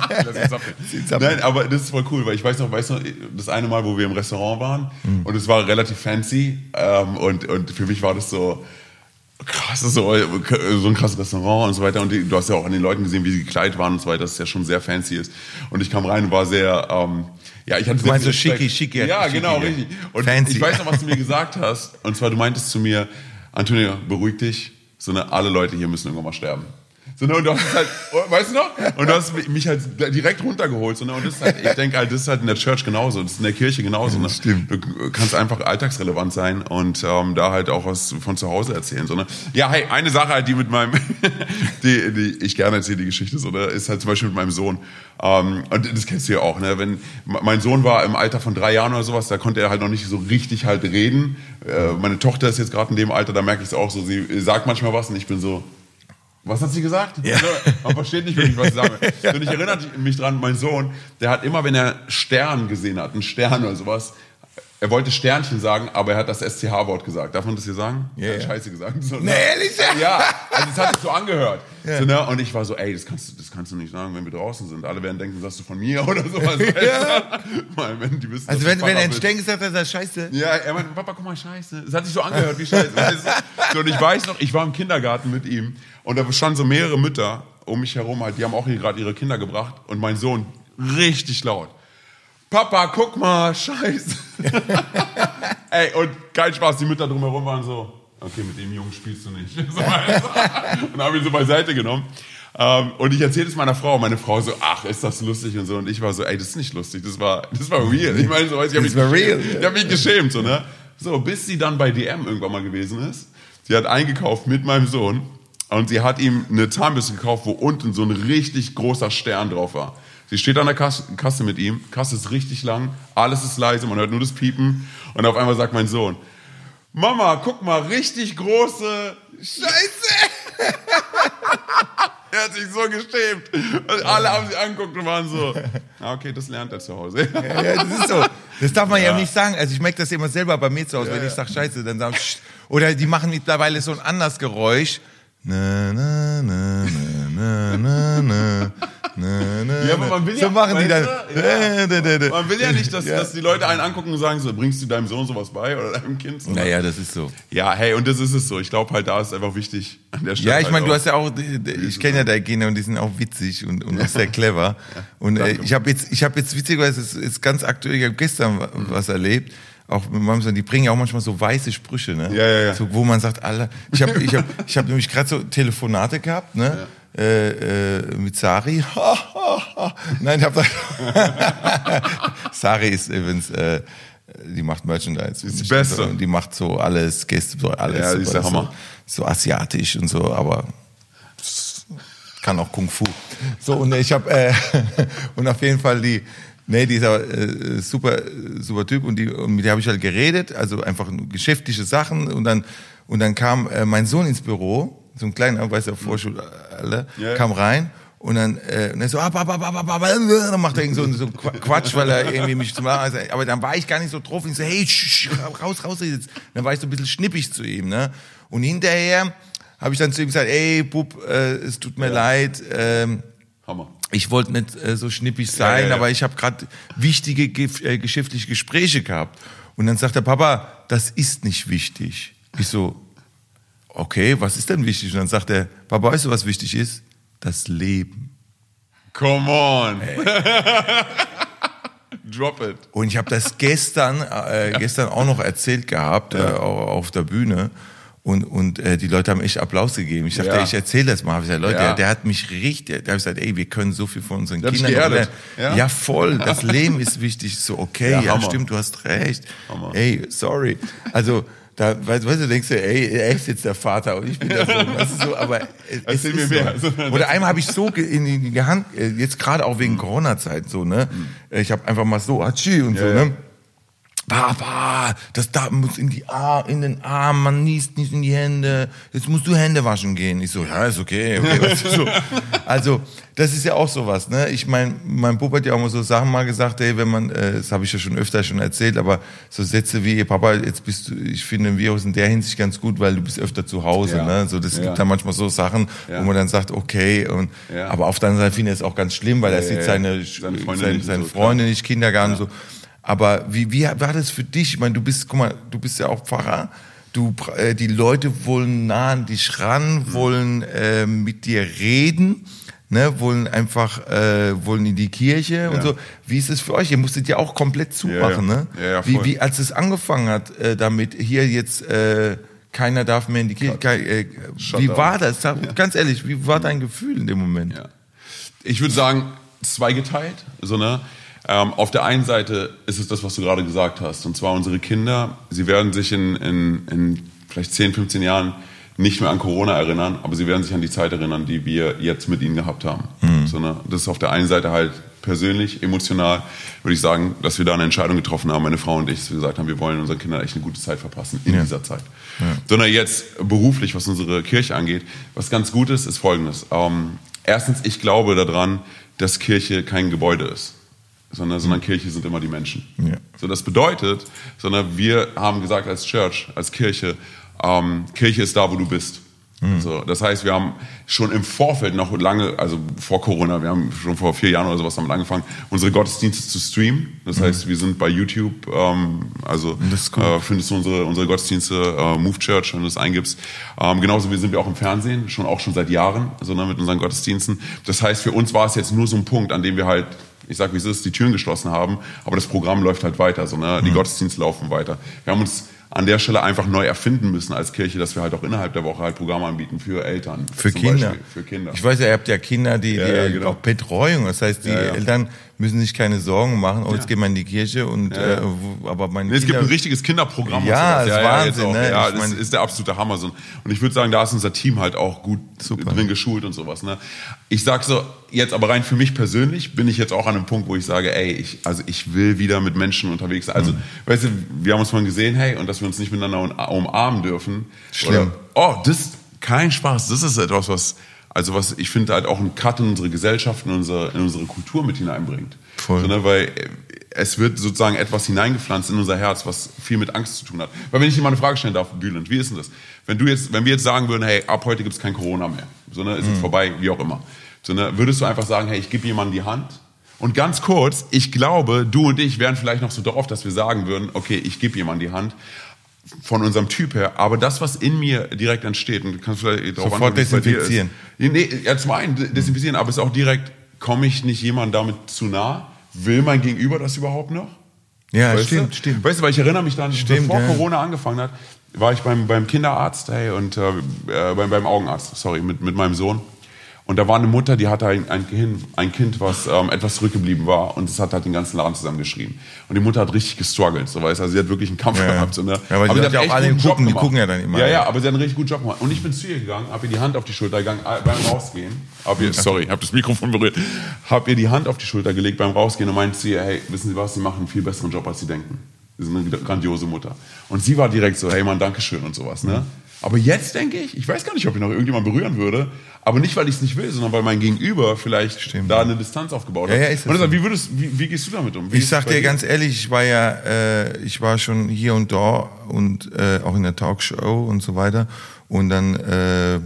Lass uns Nein, aber das ist voll cool, weil ich weiß noch, weiß noch das eine Mal, wo wir im Restaurant waren mhm. und es war relativ fancy ähm, und, und für mich war das so... krass, so, so ein krasses Restaurant und so weiter. Und die, du hast ja auch an den Leuten gesehen, wie sie gekleidet waren und so weiter, dass es ja schon sehr fancy ist. Und ich kam rein und war sehr, ähm, ja, ich hatte du meinst so schicki, schicki. Ja, schicki, genau, ja. richtig. Und fancy. Ich weiß noch, was du mir gesagt hast. Und zwar, du meintest zu mir, Antonio, beruhig dich, so ne, alle Leute hier müssen irgendwann mal sterben. So, ne, und du hast halt, weißt du noch? Und du hast mich halt direkt runtergeholt. So, ne, und das ist halt, ich denke halt, das ist halt in der Church genauso, das ist in der Kirche genauso. Ne? Stimmt. Du kannst einfach alltagsrelevant sein und ähm, da halt auch was von zu Hause erzählen. So, ne? Ja, hey, eine Sache halt, die mit meinem, die, die ich gerne erzähle, die Geschichte, so, ne, ist halt zum Beispiel mit meinem Sohn. Ähm, und das kennst du ja auch, ne? Wenn, mein Sohn war im Alter von drei Jahren oder sowas, da konnte er halt noch nicht so richtig halt reden. Äh, meine Tochter ist jetzt gerade in dem Alter, da merke ich es auch so, sie sagt manchmal was und ich bin so... Was hat sie gesagt? Ja. Man versteht nicht wirklich, was sie sagen. Und ich erinnere mich dran, mein Sohn, der hat immer, wenn er Stern gesehen hat, einen Stern oder sowas, er wollte Sternchen sagen, aber er hat das S C H-Wort gesagt. Darf man das hier sagen? Ja. Yeah. Er hat Scheiße gesagt. So, ne? Nee, ehrlich? Ja, also das hat sich so angehört. Yeah. So, ne? Und ich war so, ey, das kannst, das kannst du nicht sagen, wenn wir draußen sind. Alle werden denken, sagst du von mir oder sowas. Ja. Mal, wenn die wissen, also wenn, wenn er in Stern gesagt hat, er Scheiße. Ja, er meinte, Papa, guck mal, Scheiße. Das hat sich so angehört wie Scheiße. So, und ich weiß noch, ich war im Kindergarten mit ihm und da standen so mehrere Mütter um mich herum, halt, die haben auch gerade ihre Kinder gebracht und mein Sohn richtig laut. Papa, guck mal, Scheiße. Ey, und kein Spaß, die Mütter drumherum waren so, okay, mit dem Jungen spielst du nicht. Und haben ihn so beiseite genommen. Und ich erzähle es meiner Frau. Meine Frau so, ach, ist das lustig und so. Und ich war so, ey, das ist nicht lustig, das war, das war real. Ich meine, so, ich habe mich, hab mich geschämt. So, ne? So, bis sie dann bei D M irgendwann mal gewesen ist. Sie hat eingekauft mit meinem Sohn. Und sie hat ihm eine Zahnbürste gekauft, wo unten so ein richtig großer Stern drauf war. Sie steht an der Kasse, Kasse mit ihm, Kasse ist richtig lang, alles ist leise, man hört nur das Piepen und auf einmal sagt mein Sohn, Mama, guck mal, richtig große Scheiße. Er hat sich so geschämt. Und alle haben sie angeguckt und waren so, okay, das lernt er zu Hause. Ja, ja, das ist so. Das darf man ja, ja nicht sagen. Also ich merke das immer selber bei mir zu Hause, ja, wenn ich sage Scheiße, dann sagen sie, oder die machen mittlerweile so ein anderes Geräusch. Na, na, na, na, na, na, na, na. Ja, aber man will ja, so machen die dann. Ja, da, da, da. Man will ja nicht, dass, ja. dass die Leute einen angucken und sagen, so, bringst du deinem Sohn sowas bei oder deinem Kind? Oder? Naja, das ist so. Ja, hey, und das ist es so. Ich glaube halt, da ist einfach wichtig an der Stelle. Ja, ich meine, halt du hast ja auch, ich kenne ja deine Kinder und die sind auch witzig und, und auch sehr clever. Ja, und äh, ich habe jetzt, ich habe jetzt witzigerweise, es ist ganz aktuell, ich habe gestern mhm. was erlebt. Auch die bringen ja auch manchmal so weiße Sprüche, ne? Ja, ja, ja. So, wo man sagt, Alter, ich habe ich hab, ich hab nämlich gerade so Telefonate gehabt, ne? Ja. Äh, äh, mit Sari. Nein, ich habe Sari ist übrigens, äh, die macht Merchandise. Ist die Beste. Und die macht so alles, Gäste, so alles. Ja, die ist der Hammer. So, so asiatisch und so, aber kann auch Kung Fu. So, und ich habe, äh, und auf jeden Fall die, nee, die ist aber äh, super, super Typ und, die, und mit der habe ich halt geredet, also einfach geschäftliche Sachen und dann, und dann kam äh, mein Sohn ins Büro, so ein kleiner, weißt du, Vorschule, alle, yeah. kam rein und dann, äh, und dann so, ab, ab, ab, ab, ab, ab, dann macht er so, so Quatsch, weil er irgendwie mich zu machen, aber dann war ich gar nicht so drauf und ich so, hey, sch, sch, raus, raus jetzt. Dann war ich so ein bisschen schnippig zu ihm, ne? Und hinterher habe ich dann zu ihm gesagt, ey, Bub, äh, es tut mir ja. leid, ähm, Hammer. Ich wollte nicht äh, so schnippig sein, ja, ja, ja. aber ich habe gerade wichtige ge- äh, geschäftliche Gespräche gehabt. Und dann sagt der Papa, das ist nicht wichtig. Ich so, okay, was ist denn wichtig? Und dann sagt er, Papa, weißt du, was wichtig ist? Das Leben. Come on. Hey. Drop it. Und ich habe das gestern, äh, gestern auch noch erzählt gehabt, ja. äh, auf der Bühne. Und, und äh, die Leute haben echt Applaus gegeben. Ich dachte, ja. ich erzähle das mal. Hab ich gesagt, Leute, ja. der, der hat mich richtig... Da habe ich gesagt, ey, wir können so viel von unseren das Kindern... Ja. ja, voll, das Leben ist wichtig. So, okay, ja, ja stimmt, du hast recht. Hammer. Ey, sorry. Also... Da, weißt, weißt du, denkst du, ey, er ist jetzt der Vater und ich bin der Sohn. Das ist so, aber es ist mir mehr. So. Oder einmal habe ich so in die Hand, jetzt gerade auch wegen Corona-Zeit, so, ne? Ich habe einfach mal so, Hatschi und ja, so, ja. ne? Papa, das da muss in die Ar- in den Arm, man niest nicht in die Hände. Jetzt musst du Hände waschen gehen. Ich so, ja, ist okay. okay weißt du, so. Also, das ist ja auch sowas, ne? Ich meine, mein Papa hat ja auch mal so Sachen mal gesagt, hey, wenn man, äh, das habe ich ja schon öfter schon erzählt, aber so Sätze wie, Papa, jetzt bist du, ich finde ein Virus in der Hinsicht ganz gut, weil du bist öfter zu Hause, ja. ne? So, das ja. gibt dann manchmal so Sachen, ja. wo man dann sagt, okay, und, ja. aber auf der anderen Seite finde ich es auch ganz schlimm, weil er ja, sieht ja, seine, seine Freunde seine, nicht, seine so, Freunde nicht Kindergarten ja. so. Aber wie, wie war das für dich? Ich meine, du bist, guck mal, du bist ja auch Pfarrer. Du, äh, die Leute wollen nah an dich ran, mhm. wollen äh, mit dir reden, ne? wollen einfach, äh, wollen in die Kirche ja. und so. Wie ist es für euch? Ihr musstet ja auch komplett zumachen, ja, ja. ne? Ja, ja, wie, wie, als es angefangen hat, äh, damit hier jetzt äh, keiner darf mehr in die Kirche. Kein, äh, wie war das? Ja. Ganz ehrlich, wie war dein Gefühl in dem Moment? Ja. Ich würde sagen, zweigeteilt, so ne? Ähm, auf der einen Seite ist es das, was du gerade gesagt hast, und zwar unsere Kinder, sie werden sich in, in, in vielleicht zehn, fünfzehn Jahren nicht mehr an Corona erinnern, aber sie werden sich an die Zeit erinnern, die wir jetzt mit ihnen gehabt haben. Mhm. So, ne? Das ist auf der einen Seite halt persönlich, emotional, würde ich sagen, dass wir da eine Entscheidung getroffen haben, meine Frau und ich, dass wir gesagt haben, wir wollen unseren Kindern echt eine gute Zeit verpassen in ja. dieser Zeit. Ja. Sondern jetzt beruflich, was unsere Kirche angeht, was ganz gut ist, ist Folgendes. Ähm, erstens, ich glaube daran, dass Kirche kein Gebäude ist. Sondern, sondern Kirche sind immer die Menschen. Ja. So, das bedeutet, sondern wir haben gesagt als Church, als Kirche, ähm, Kirche ist da, wo du bist. Mhm. So, das heißt, wir haben schon im Vorfeld noch lange, also vor Corona, wir haben schon vor vier Jahren oder sowas damit angefangen, unsere Gottesdienste zu streamen. Das mhm. heißt, wir sind bei YouTube, ähm, also cool. äh, findest du unsere, unsere Gottesdienste, äh, Move Church, wenn du das eingibst. Ähm, genauso sind wir auch im Fernsehen, schon auch schon seit Jahren, sondern mit unseren Gottesdiensten. Das heißt, für uns war es jetzt nur so ein Punkt, an dem wir halt, ich sag, wie es ist, die Türen geschlossen haben, aber das Programm läuft halt weiter, so, ne? Die mhm. Gottesdienste laufen weiter. Wir haben uns an der Stelle einfach neu erfinden müssen als Kirche, dass wir halt auch innerhalb der Woche halt Programme anbieten für Eltern. Für Kinder. Beispiel, für Kinder. Ich weiß ja, ihr habt ja Kinder, die, ja, die ja, genau. auch Betreuung, das heißt, die ja, ja. Eltern müssen sich keine Sorgen machen, oh, jetzt ja. gehen wir in die Kirche und, ja, ja. Äh, aber meine nee, es Kinder... gibt ein richtiges Kinderprogramm. Ja, das ist ja, Wahnsinn, ja, ne? ja, das meine... ist der absolute Hammer. Und ich würde sagen, da ist unser Team halt auch gut Super. drin geschult und sowas, ne? Ich sag so, jetzt aber rein für mich persönlich bin ich jetzt auch an einem Punkt, wo ich sage, ey, ich, also ich will wieder mit Menschen unterwegs sein. Also, mhm. weißt du, wir haben uns mal gesehen, hey, und dass wir uns nicht miteinander umarmen dürfen. Schlimm. Oder, oh, das ist kein Spaß, das ist etwas, was... Also was ich finde halt auch einen Cut in unsere Gesellschaft, in unsere, in unsere Kultur mit hineinbringt. Voll. So, ne, weil es wird sozusagen etwas hineingepflanzt in unser Herz, was viel mit Angst zu tun hat. Weil wenn ich dir mal eine Frage stellen darf, Bülent, wie ist denn das? Wenn du jetzt, wenn wir jetzt sagen würden, hey, ab heute gibt's kein Corona mehr, so, ne, ist mhm. jetzt vorbei, wie auch immer. So, ne, würdest du einfach sagen, hey, ich gebe jemandem die Hand? Und ganz kurz, ich glaube, du und ich wären vielleicht noch so drauf, dass wir sagen würden, okay, ich gebe jemandem die Hand. Von unserem Typ her, aber das, was in mir direkt entsteht, und du kannst vielleicht darauf sofort desinfizieren. Nee, ja, zum einen desinfizieren, aber es ist auch direkt, komme ich nicht jemandem damit zu nah? Will mein Gegenüber das überhaupt noch? Ja, weißt stimmt, du? stimmt. Weißt du, weil ich erinnere mich daran, bevor ja. Corona angefangen hat, war ich beim, beim Kinderarzt, hey, und äh, beim, beim Augenarzt, sorry, mit, mit meinem Sohn. Und da war eine Mutter, die hatte ein, ein, kind, ein kind, was ähm, etwas zurückgeblieben war. Und das hat halt den ganzen Laden zusammengeschrien. Und die Mutter hat richtig gestruggelt, so, weißt du. Also sie hat wirklich einen Kampf ja, gehabt. So, ne? Ja, aber, aber die hat ja auch alle gucken, die gucken ja dann immer. Ja, ja, aber sie hat einen richtig guten Job gemacht. Und ich bin zu ihr gegangen, habe ihr die Hand auf die Schulter gegangen, beim Rausgehen. Hab ihr, sorry, habe das Mikrofon berührt. Habe ihr die Hand auf die Schulter gelegt beim Rausgehen und meinte zu ihr, hey, wissen Sie was, Sie machen einen viel besseren Job, als Sie denken. Sie sind eine grandiose Mutter. Und sie war direkt so, hey Mann, Dankeschön und sowas, ne? Mhm. Aber jetzt denke ich, ich weiß gar nicht, ob ich noch irgendjemand berühren würde, aber nicht, weil ich es nicht will, sondern weil mein Gegenüber vielleicht Stimmt, da eine Distanz aufgebaut hat. Ja, ja, ist das und deshalb, wie, würdest, wie, wie gehst du damit um? Wie ich sag dir ganz ehrlich, ich war ja, äh, ich war schon hier und da und äh, auch in der Talkshow und so weiter und dann, äh,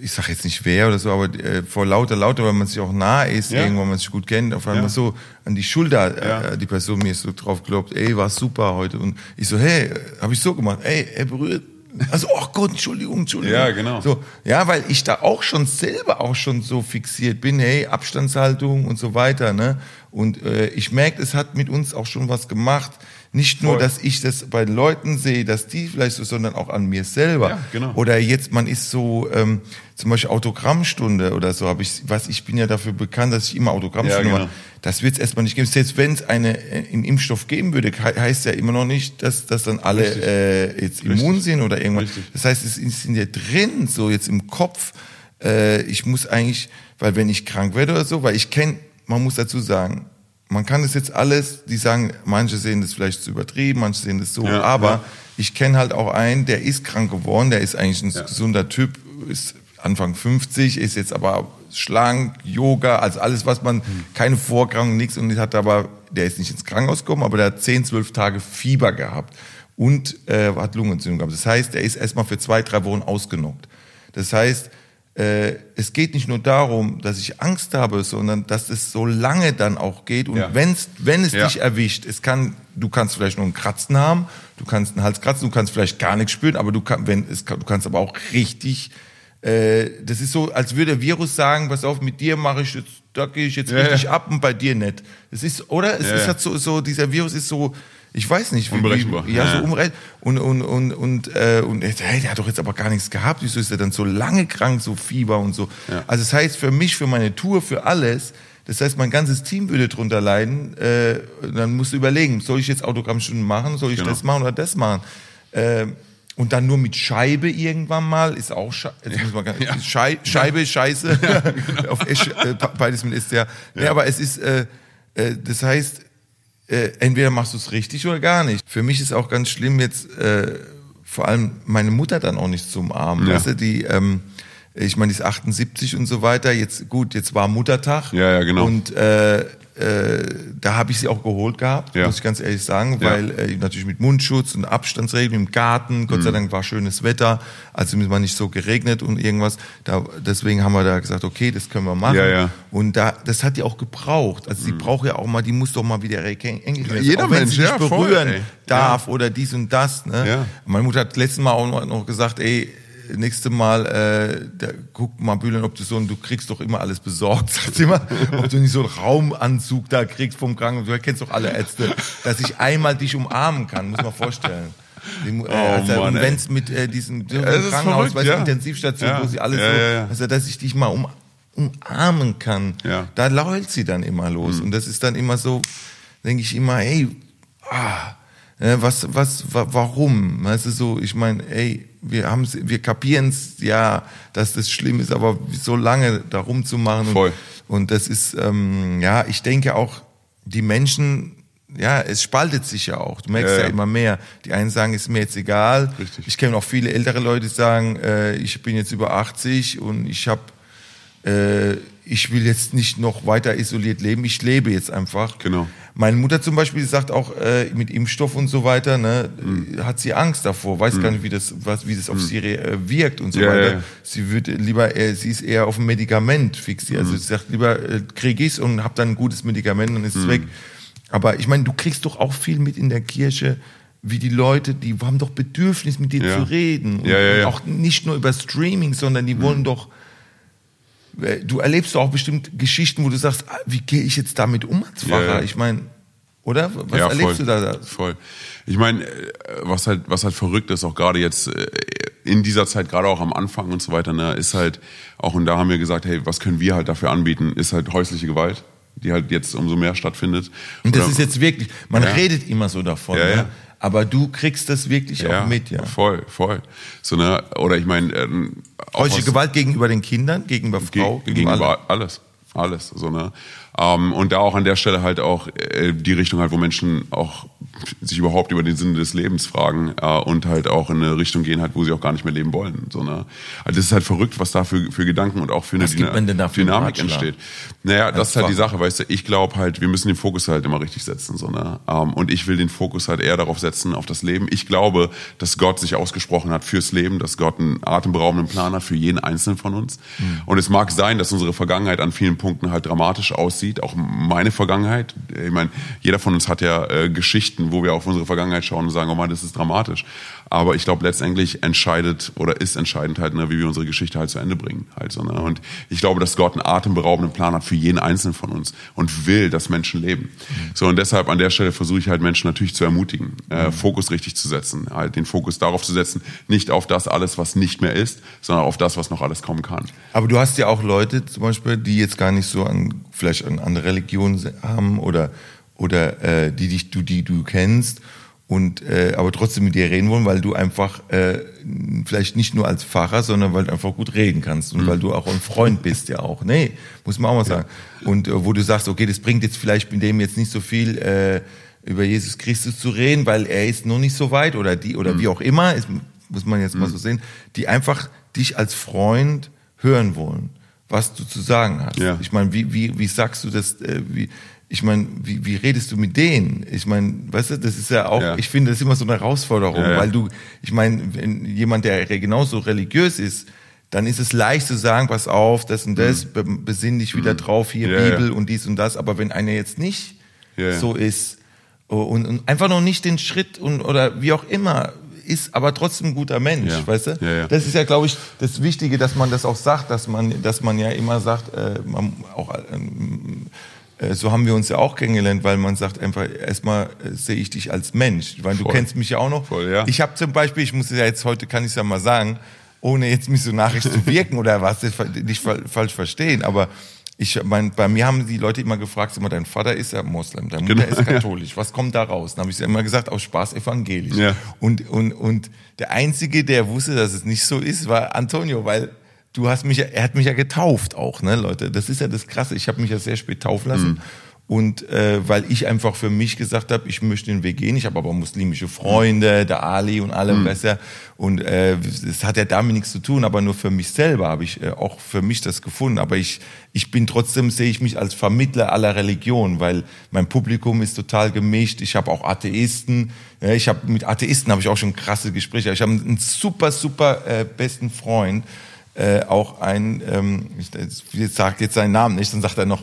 ich sag jetzt nicht wer oder so, aber äh, vor lauter, lauter, weil man sich auch nah ist, ja. irgendwann man sich gut kennt, auf einmal ja. so an die Schulter, äh, ja. die Person mir ist so drauf gelobt, ey, war super heute und ich so, hey, hab ich so gemacht, ey, er berührt. Also, oh Gott, Entschuldigung, Entschuldigung. Ja, genau. So, ja, weil ich da auch schon selber auch schon so fixiert bin, hey, Abstandshaltung und so weiter, ne? Und äh, ich merke, es hat mit uns auch schon was gemacht. Nicht nur, Voll. dass ich das bei Leuten sehe, dass die vielleicht so, sondern auch an mir selber. Ja, genau. Oder jetzt, man ist so, ähm, zum Beispiel Autogrammstunde oder so, habe ich, was, ich bin ja dafür bekannt, dass ich immer Autogrammstunde ja, genau. mache. Das wird es erstmal nicht geben. Selbst wenn es eine, einen Impfstoff geben würde, heißt ja immer noch nicht, dass, dass dann alle äh, jetzt Richtig. immun sind oder irgendwas. Richtig. Das heißt, es ist in dir drin, so jetzt im Kopf, äh, ich muss eigentlich, weil wenn ich krank werde oder so, weil ich kenne, man muss dazu sagen, man kann das jetzt alles, die sagen, manche sehen das vielleicht zu übertrieben, manche sehen das so, ja, aber ja. ich kenne halt auch einen, der ist krank geworden, der ist eigentlich ein ja. gesunder Typ, ist Anfang fünfzig, ist jetzt aber schlank, Yoga, also alles, was man, hm. keine Vorkrankung, nichts, und hat aber, der ist nicht ins Krankenhaus gekommen, aber der hat zehn, zwölf Tage Fieber gehabt und äh, hat Lungenentzündung gehabt. Das heißt, er ist erstmal für zwei, drei Wochen ausgenockt. Das heißt, es geht nicht nur darum, dass ich Angst habe, sondern dass es so lange dann auch geht. Und ja. wenn's, wenn es ja. dich erwischt, es kann, du kannst vielleicht nur einen Kratzen haben, du kannst einen Hals kratzen, du kannst vielleicht gar nichts spüren, aber du, kann, wenn es, du kannst aber auch richtig, äh, das ist so, als würde der Virus sagen, pass auf, mit dir mache ich jetzt, da gehe ich jetzt ja, richtig ja. ab und bei dir nicht. Es ist, oder? Es ja, ist halt so, so, dieser Virus ist so, ich weiß nicht, wie, unberechenbar. Wie, ja, ja, so unberechenbar. Und, und, und, und, äh, und, hey, der hat doch jetzt aber gar nichts gehabt. Wieso ist er dann so lange krank, so Fieber und so? Ja. Also, das heißt, für mich, für meine Tour, für alles, das heißt, mein ganzes Team würde drunter leiden, äh, dann musst du überlegen, soll ich jetzt Autogrammstunden machen, soll ich genau. das machen oder das machen? Äh, und dann nur mit Scheibe irgendwann mal, ist auch Scheiße. Ja. Schei- Scheibe, ja. Scheiße. Ja, genau. Auf Esch, äh, beides mit ist ja. ja. Nee, aber es ist, äh, äh, das heißt, Äh, entweder machst du es richtig oder gar nicht. Für mich ist auch ganz schlimm jetzt, äh, vor allem meine Mutter dann auch nicht zu umarmen. Ja. Weißt du, die, ähm, ich meine, die ist achtundsiebzig und so weiter. Jetzt gut, jetzt war Muttertag. Ja, ja, genau. Und äh, äh, da habe ich sie auch geholt gehabt, ja. muss ich ganz ehrlich sagen, weil ja. äh, natürlich mit Mundschutz und Abstandsregeln im Garten. Gott mhm. sei Dank war schönes Wetter, also es war nicht so geregnet und irgendwas. Da, deswegen haben wir da gesagt, okay, das können wir machen. Ja, ja. Und da, das hat die auch gebraucht. Also die mhm. braucht ja auch mal, die muss doch mal wieder englisch ja, jeder auch, wenn Mensch, sie ja, berühren voll, darf ja. oder dies und das. Ne? Ja. Meine Mutter hat letztes Mal auch noch gesagt, ey, nächstes Mal, äh, da, guck mal, Bülent, ob du so, du kriegst doch immer alles besorgt, sagt immer, ob du nicht so einen Raumanzug da kriegst vom Krankenhaus, du kennst doch alle Ärzte, dass ich einmal dich umarmen kann, muss man vorstellen. Die, oh, äh, also, Mann, und wenn es mit äh, diesem Krankenhaus, verrückt, ja. Intensivstation, ja. wo sie alles ja, so, ja, ja. also dass ich dich mal um, umarmen kann, ja. da läuft sie dann immer los. Mhm. Und das ist dann immer so, denke ich immer, hey, ah, was, was, wa- warum? Weißt du, so, ich meine, ey, wir haben's, wir kapieren's, ja, dass das schlimm ist, aber so lange da rumzumachen. Voll. Und, und das ist, ähm, ja, ich denke auch, die Menschen, ja, es spaltet sich ja auch. Du merkst ja, ja immer mehr. Die einen sagen, ist mir jetzt egal. Richtig. Ich kenne auch viele ältere Leute, die sagen, äh, ich bin jetzt über achtzig und ich habe, äh, ich will jetzt nicht noch weiter isoliert leben, ich lebe jetzt einfach. Genau. Meine Mutter zum Beispiel sagt auch, äh, mit Impfstoff und so weiter, ne, mm. hat sie Angst davor, weiß mm. gar nicht, wie das, was, wie das auf mm. sie äh, wirkt und so yeah, weiter. Yeah. Sie würde lieber, äh, sie ist eher auf ein Medikament fixiert. Mm. Also sie sagt lieber, äh, krieg ich's und hab dann ein gutes Medikament, dann ist es mm. weg. Aber ich meine, du kriegst doch auch viel mit in der Kirche, wie die Leute, die haben doch Bedürfnis, mit dir ja. zu reden. Und, ja, ja, ja. und auch nicht nur über Streaming, sondern die mm. wollen doch. Du erlebst doch auch bestimmt Geschichten, wo du sagst, wie gehe ich jetzt damit um als Pfarrer? Ja, ja. Ich meine, oder? Was ja, erlebst voll, du da? Voll. Ich meine, was halt, was halt verrückt ist, auch gerade jetzt in dieser Zeit, gerade auch am Anfang und so weiter, ne, ist halt auch, und da haben wir gesagt, hey, was können wir halt dafür anbieten, ist halt häusliche Gewalt, die halt jetzt umso mehr stattfindet. Und das oder, ist jetzt wirklich, man ja. redet immer so davon, ja, ne? Ja. Aber du kriegst das wirklich ja, auch mit, ja. Voll, voll. So, ne, oder ich meine, ähm, häusliche Gewalt gegenüber den Kindern, gegenüber Frau, ge- gegenüber, gegenüber alle. alles, alles, so, ne. Ähm, und da auch an der Stelle halt auch äh, die Richtung halt, wo Menschen auch sich überhaupt über den Sinn des Lebens fragen äh, und halt auch in eine Richtung gehen halt, wo sie auch gar nicht mehr leben wollen, so, ne. Also das ist halt verrückt, was da für, für Gedanken und auch für eine Dyna- Dynamik entsteht. Naja, das ist halt die Sache, weißt du, ich glaube halt, wir müssen den Fokus halt immer richtig setzen, so, ne? Und ich will den Fokus halt eher darauf setzen, auf das Leben. Ich glaube, dass Gott sich ausgesprochen hat fürs Leben, dass Gott einen atemberaubenden Plan hat für jeden Einzelnen von uns. Mhm. Und es mag sein, dass unsere Vergangenheit an vielen Punkten halt dramatisch aussieht, auch meine Vergangenheit. Ich meine, jeder von uns hat ja äh, Geschichten, wo wir auf unsere Vergangenheit schauen und sagen, oh Mann, das ist dramatisch. Aber ich glaube, letztendlich entscheidet oder ist entscheidend halt, ne, wie wir unsere Geschichte halt zu Ende bringen. Halt so, ne? Und ich glaube, dass Gott einen atemberaubenden Plan hat für jeden Einzelnen von uns und will, dass Menschen leben. Mhm. So, und deshalb an der Stelle versuche ich halt Menschen natürlich zu ermutigen, äh, mhm. Fokus richtig zu setzen, halt den Fokus darauf zu setzen, nicht auf das alles, was nicht mehr ist, sondern auf das, was noch alles kommen kann. Aber du hast ja auch Leute zum Beispiel, die jetzt gar nicht so an, vielleicht an andere Religionen haben oder, oder äh, die, dich, du, die du kennst, und äh, aber trotzdem mit dir reden wollen, weil du einfach äh, vielleicht nicht nur als Pfarrer, sondern weil du einfach gut reden kannst und mhm. weil du auch ein Freund bist, ja auch. Nee, muss man auch mal sagen. Ja. Und äh, wo du sagst, okay, das bringt jetzt vielleicht mit dem jetzt nicht so viel äh, über Jesus Christus zu reden, weil er ist noch nicht so weit oder die oder mhm. wie auch immer, ist, muss man jetzt mhm. mal so sehen, die einfach dich als Freund hören wollen, was du zu sagen hast. Ja. Ich meine, wie wie wie sagst du das? Äh, wie Ich meine, wie, wie redest du mit denen? Ich meine, weißt du, das ist ja auch, ja. ich finde, das ist immer so eine Herausforderung, ja, ja. weil du, ich meine, wenn jemand, der genauso religiös ist, dann ist es leicht zu sagen, pass auf, das und das, mhm. besinn dich wieder mhm. drauf, hier ja, Bibel ja. und dies und das. Aber wenn einer jetzt nicht ja, ja. so ist und, und einfach noch nicht den Schritt und oder wie auch immer, ist aber trotzdem ein guter Mensch, ja. weißt du? Ja, ja. Das ist ja, glaube ich, das Wichtige, dass man das auch sagt, dass man, dass man ja immer sagt, äh, man auch... Äh, so haben wir uns ja auch kennengelernt, weil man sagt einfach, erstmal äh, sehe ich dich als Mensch. Weil du kennst mich ja auch noch. Voll, ja. Ich habe zum Beispiel, ich muss ja jetzt heute, kann ich es ja mal sagen, ohne jetzt missionarisch zu wirken oder was, das nicht falsch verstehen, aber ich mein, bei mir haben die Leute immer gefragt, immer, dein Vater ist ja Moslem, deine Mutter genau, ist katholisch, ja. was kommt da raus? Dann habe ich ja immer gesagt, aus Spaß evangelisch. Ja. Und, und, und der Einzige, der wusste, dass es nicht so ist, war Antonio, weil... Du hast mich, er hat mich ja getauft auch, ne, Leute. Das ist ja das Krasse. Ich habe mich ja sehr spät taufen lassen. Mhm. Und äh, weil ich einfach für mich gesagt habe, ich möchte den Weg gehen. Ich habe aber muslimische Freunde, der Ali und alle mhm. besser. Und äh, es hat ja damit nichts zu tun. Aber nur für mich selber habe ich äh, auch für mich das gefunden. Aber ich, ich bin trotzdem, sehe ich mich als Vermittler aller Religionen, weil mein Publikum ist total gemischt. Ich habe auch Atheisten. Äh, ich habe mit Atheisten habe ich auch schon krasse Gespräche. Ich habe einen super, super äh, besten Freund. Äh, auch ein, ähm, ich, ich sag jetzt seinen Namen nicht, dann sagt er noch,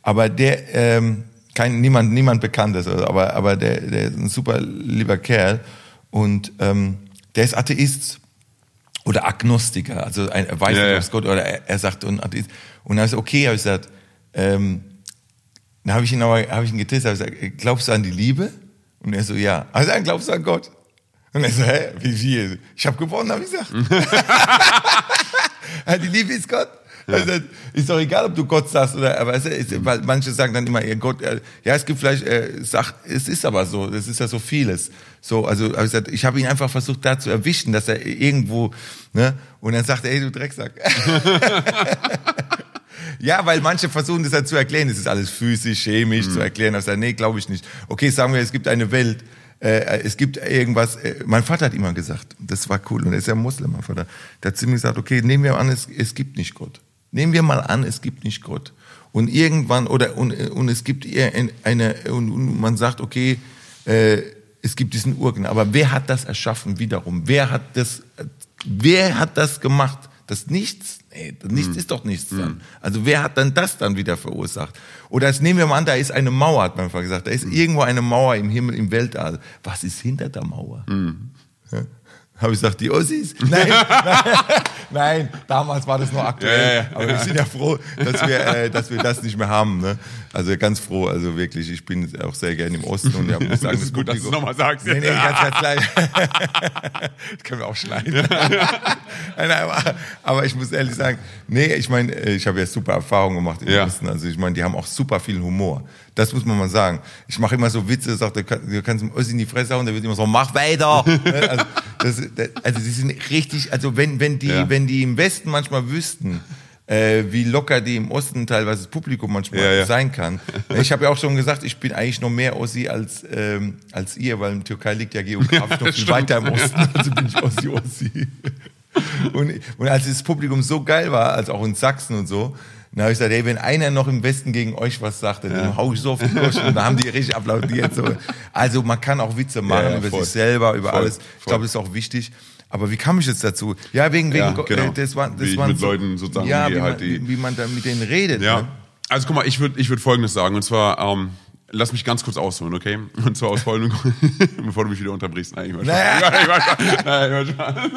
aber der, ähm, kein, niemand, niemand bekannt ist, aber, aber der, der ist ein super lieber Kerl und ähm, der ist Atheist oder Agnostiker, also ein, er weiß ja, nicht, ja. ob es Gott oder er, er sagt und Atheist. Und dann habe ich gesagt, okay, habe ich gesagt, ähm, dann habe ich ihn aber, habe ich ihn getestet, habe ich gesagt, glaubst du an die Liebe? Und er so, ja. Also dann glaubst du an Gott? Und er so, hä, wie viel? Ich habe gewonnen, habe ich gesagt. Die Liebe ist Gott. Ja. Also, ist doch egal, ob du Gott sagst oder, aber es ist, weil manche sagen dann immer, ihr Gott, ja, es gibt vielleicht, äh, sag, es ist aber so, das ist ja so vieles. So, also, hab ich gesagt, ich habe ihn einfach versucht, da zu erwischen, dass er irgendwo, ne, und dann sagt er, ey, du Drecksack. Ja, weil manche versuchen das halt zu erklären, das ist alles physisch, chemisch mhm. zu erklären, also, nee, glaube ich nicht. Okay, sagen wir, es gibt eine Welt, Äh, es gibt irgendwas, äh, mein Vater hat immer gesagt, das war cool, und er ist ja Muslim, mein Vater, der hat zu mir gesagt, okay, nehmen wir mal an, es, es gibt nicht Gott. Nehmen wir mal an, es gibt nicht Gott. Und irgendwann, oder, und, und es gibt eine, und, und man sagt, okay, äh, es gibt diesen Urknall, aber wer hat das erschaffen wiederum? Wer hat das, wer hat das gemacht? Das Nichts? Nee, das Nichts mhm. ist doch nichts dann. Mhm. Also wer hat dann das dann wieder verursacht? Oder jetzt nehmen wir mal an, da ist eine Mauer, hat man vorher gesagt. Da ist mhm. irgendwo eine Mauer im Himmel, im Weltall. Was ist hinter der Mauer? Mhm. Ja? Habe ich gesagt, die Ossis? Nein, nein, nein, damals war das noch aktuell. Ja, ja, ja. Aber wir sind ja froh, dass wir, äh, dass wir das nicht mehr haben. Ne? Also ganz froh, also wirklich, ich bin auch sehr gerne im Osten. Und ja, muss sagen, das ist gut, dass du es nochmal sagst. Nee, nee, ganz, ganz gleich. Das können wir auch schneiden. Aber ich muss ehrlich sagen, nee, ich meine, ich habe ja super Erfahrungen gemacht im ja. Osten. Also ich meine, die haben auch super viel Humor. Das muss man mal sagen. Ich mache immer so Witze, sagt, du kannst dem Ossi in die Fresse hauen, der wird immer so, mach weiter. Also, das, das, also sie sind richtig, also wenn, wenn, die, ja. wenn die im Westen manchmal wüssten, äh, wie locker die im Osten teilweise das Publikum manchmal ja, ja. sein kann. Ich habe ja auch schon gesagt, ich bin eigentlich noch mehr Ossi als, ähm, als ihr, weil in der Türkei liegt ja geografisch noch viel weiter im Osten, also bin ich Ossi-Ossi. Und, und als das Publikum so geil war, also auch in Sachsen und so, dann habe ich gesagt, hey, wenn einer noch im Westen gegen euch was sagt, dann ja. hau ich so auf den Busch. Und dann haben die richtig applaudiert. So. Also man kann auch Witze machen ja, ja, über voll. sich selber, über voll, alles. Voll. Ich glaube, das ist auch wichtig. Aber wie kam ich jetzt dazu? Ja, wegen, wegen ja, genau. das war, das wie waren mit so, Leuten sozusagen, ja, wie, wie, halt man, die, wie man da mit denen redet. Ja. Ne? Also guck mal, ich würde ich würd Folgendes sagen. Und zwar, ähm, Lass mich ganz kurz ausholen, okay? Und zwar aus folgendem Grund, bevor du mich wieder unterbrichst. Nein, ich war schon. Nein, ich war schon.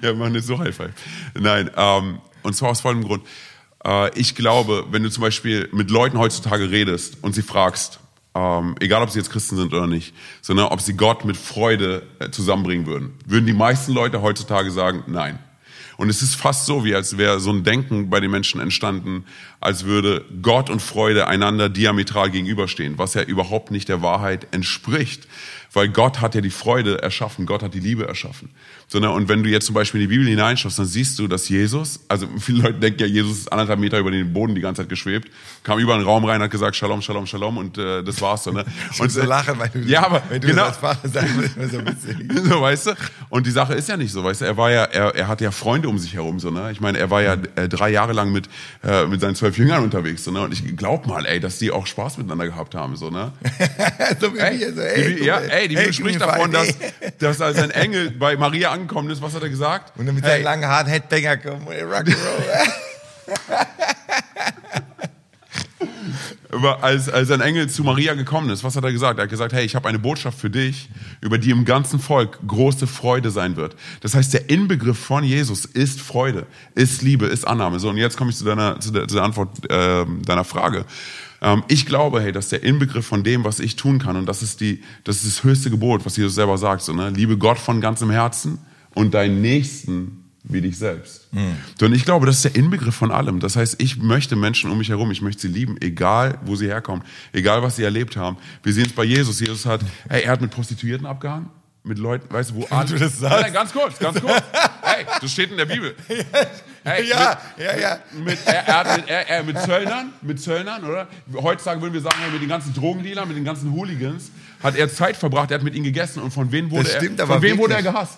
Ja, wir machen jetzt so High Five. Nein, ähm, und zwar aus folgendem Grund. Äh, ich glaube, wenn du zum Beispiel mit Leuten heutzutage redest und sie fragst, ähm, egal ob sie jetzt Christen sind oder nicht, sondern ob sie Gott mit Freude äh, zusammenbringen würden, würden die meisten Leute heutzutage sagen, nein. Und es ist fast so, wie als wäre so ein Denken bei den Menschen entstanden, als würde Gott und Freude einander diametral gegenüberstehen, was ja überhaupt nicht der Wahrheit entspricht. Weil Gott hat ja die Freude erschaffen, Gott hat die Liebe erschaffen. Sondern, und wenn du jetzt zum Beispiel in die Bibel hineinschaust, dann siehst du, dass Jesus, also viele Leute denken ja, Jesus ist anderthalb Meter über den Boden die ganze Zeit geschwebt, kam über einen Raum rein, hat gesagt, Shalom, Shalom, Shalom und äh, das war's. Ne? Ich und, muss so lachen, weil du, ja, aber, wenn du genau, das als Vater sagst, ist immer so witzig. So, weißt du? Und die Sache ist ja nicht so, weißt du, er war ja, er, er hatte ja Freunde um sich herum, so, ne? Ich meine, er war ja äh, drei Jahre lang mit, äh, mit seinen zwölf Jüngern unterwegs, so, ne? Und ich glaub mal, ey, dass die auch Spaß miteinander gehabt haben, so, ne? So wie ey, also, ey, die, ja, ey, Ey, die Bibel spricht davon, dass, dass als ein Engel bei Maria angekommen ist, was hat er gesagt? Und dann mit hey. seinen langen Haaren Headbanger kommen und Rock'n'Roll. als, als ein Engel zu Maria gekommen ist, was hat er gesagt? Er hat gesagt, hey, ich habe eine Botschaft für dich, über die im ganzen Volk große Freude sein wird. Das heißt, der Inbegriff von Jesus ist Freude, ist Liebe, ist Annahme. So, und jetzt komme ich zu deiner, zu der, zu der Antwort äh, deiner Frage. Ich glaube, hey, dass der Inbegriff von dem, was ich tun kann, und das ist, die, das ist das höchste Gebot, was Jesus selber sagt, so, ne? Liebe Gott von ganzem Herzen und deinen Nächsten wie dich selbst. Mhm. Und ich glaube, das ist der Inbegriff von allem. Das heißt, ich möchte Menschen um mich herum, ich möchte sie lieben, egal wo sie herkommen, egal was sie erlebt haben. Wir sehen es bei Jesus. Jesus hat, hey, er hat mit Prostituierten abgehangen. Mit Leuten, weißt du, wo Arzt... Du das sagst? Nein, ganz kurz, ganz kurz. Hey, das steht in der Bibel. Hey, ja, mit, ja, ja. Mit, er hat mit, er, er, mit Zöllnern, mit Zöllnern, oder? Heutzutage würden wir sagen, mit den ganzen Drogendealern, mit den ganzen Hooligans, hat er Zeit verbracht, er hat mit ihnen gegessen. Und von wem wurde, das stimmt, er, von wem wurde er gehasst?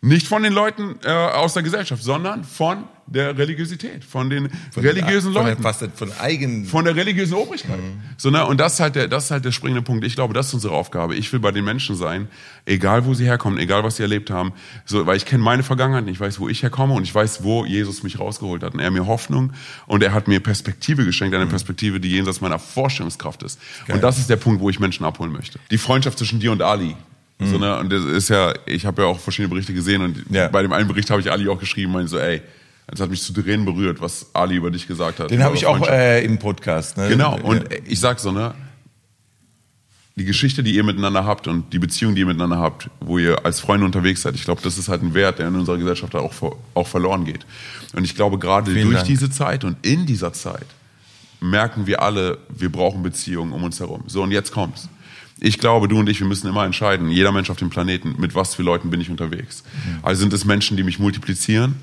Nicht von den Leuten äh, aus der Gesellschaft, sondern von der Religiosität, von den von religiösen den, Leuten. Von der, von, eigen von der religiösen Obrigkeit. Mhm. So, na, und das ist, halt der, das ist halt der springende Punkt. Ich glaube, das ist unsere Aufgabe. Ich will bei den Menschen sein, egal wo sie herkommen, egal was sie erlebt haben. So, weil ich kenne meine Vergangenheit, ich weiß, wo ich herkomme und ich weiß, wo Jesus mich rausgeholt hat. Und er hat mir Hoffnung und er hat mir Perspektive geschenkt, eine mhm. Perspektive, die jenseits meiner Vorstellungskraft ist. Geil. Und das ist der Punkt, wo ich Menschen abholen möchte. Die Freundschaft zwischen dir und Ali. Mhm. So, ne, und das ist ja, ich habe ja auch verschiedene Berichte gesehen und ja. bei dem einen Bericht habe ich Ali auch geschrieben, meinte so, ey, das hat mich zu Tränen berührt, was Ali über dich gesagt hat. Den habe ich auch äh, im Podcast. Ne? Genau, und ja. ich sag so, ne, die Geschichte, die ihr miteinander habt und die Beziehung, die ihr miteinander habt, wo ihr als Freunde unterwegs seid, ich glaube, das ist halt ein Wert, der in unserer Gesellschaft auch, auch verloren geht. Und ich glaube, gerade Vielen durch Dank. diese Zeit und in dieser Zeit merken wir alle, wir brauchen Beziehungen um uns herum. So, und jetzt kommt's. Ich glaube, du und ich, wir müssen immer entscheiden, jeder Mensch auf dem Planeten, mit was für Leuten bin ich unterwegs. Also sind es Menschen, die mich multiplizieren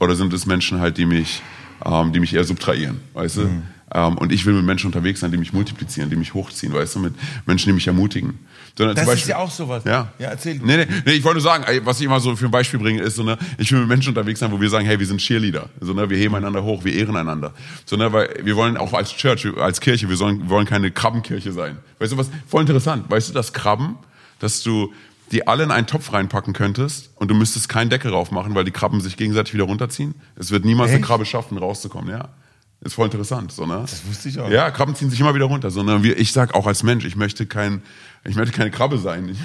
oder sind es Menschen halt, die mich, ähm, die mich eher subtrahieren, weißt du? Mhm. Ähm, und ich will mit Menschen unterwegs sein, die mich multiplizieren, die mich hochziehen, weißt du? Mit Menschen, die mich ermutigen. Sondern das zum Beispiel, ist ja auch sowas. Ja, ja erzähl. Nee, nee, nee, ich wollte nur sagen, was ich immer so für ein Beispiel bringe, ist, so, ne, ich will mit Menschen unterwegs sein, wo wir sagen, hey, wir sind Cheerleader. So, ne, wir heben einander hoch, wir ehren einander. So, ne, weil wir wollen auch als Church, als Kirche, wir, sollen, wir wollen keine Krabbenkirche sein. Weißt du, was voll interessant. Weißt du, dass Krabben, dass du die alle in einen Topf reinpacken könntest und du müsstest keinen Deckel drauf machen, weil die Krabben sich gegenseitig wieder runterziehen? Es wird niemals Echt? eine Krabbe schaffen, rauszukommen, ja. Ist voll interessant, so, ne? Das wusste ich auch. Ja, Krabben ziehen sich immer wieder runter, so, ne? Ich sag auch als Mensch, ich möchte kein, ich möchte keine Krabbe sein. Ich,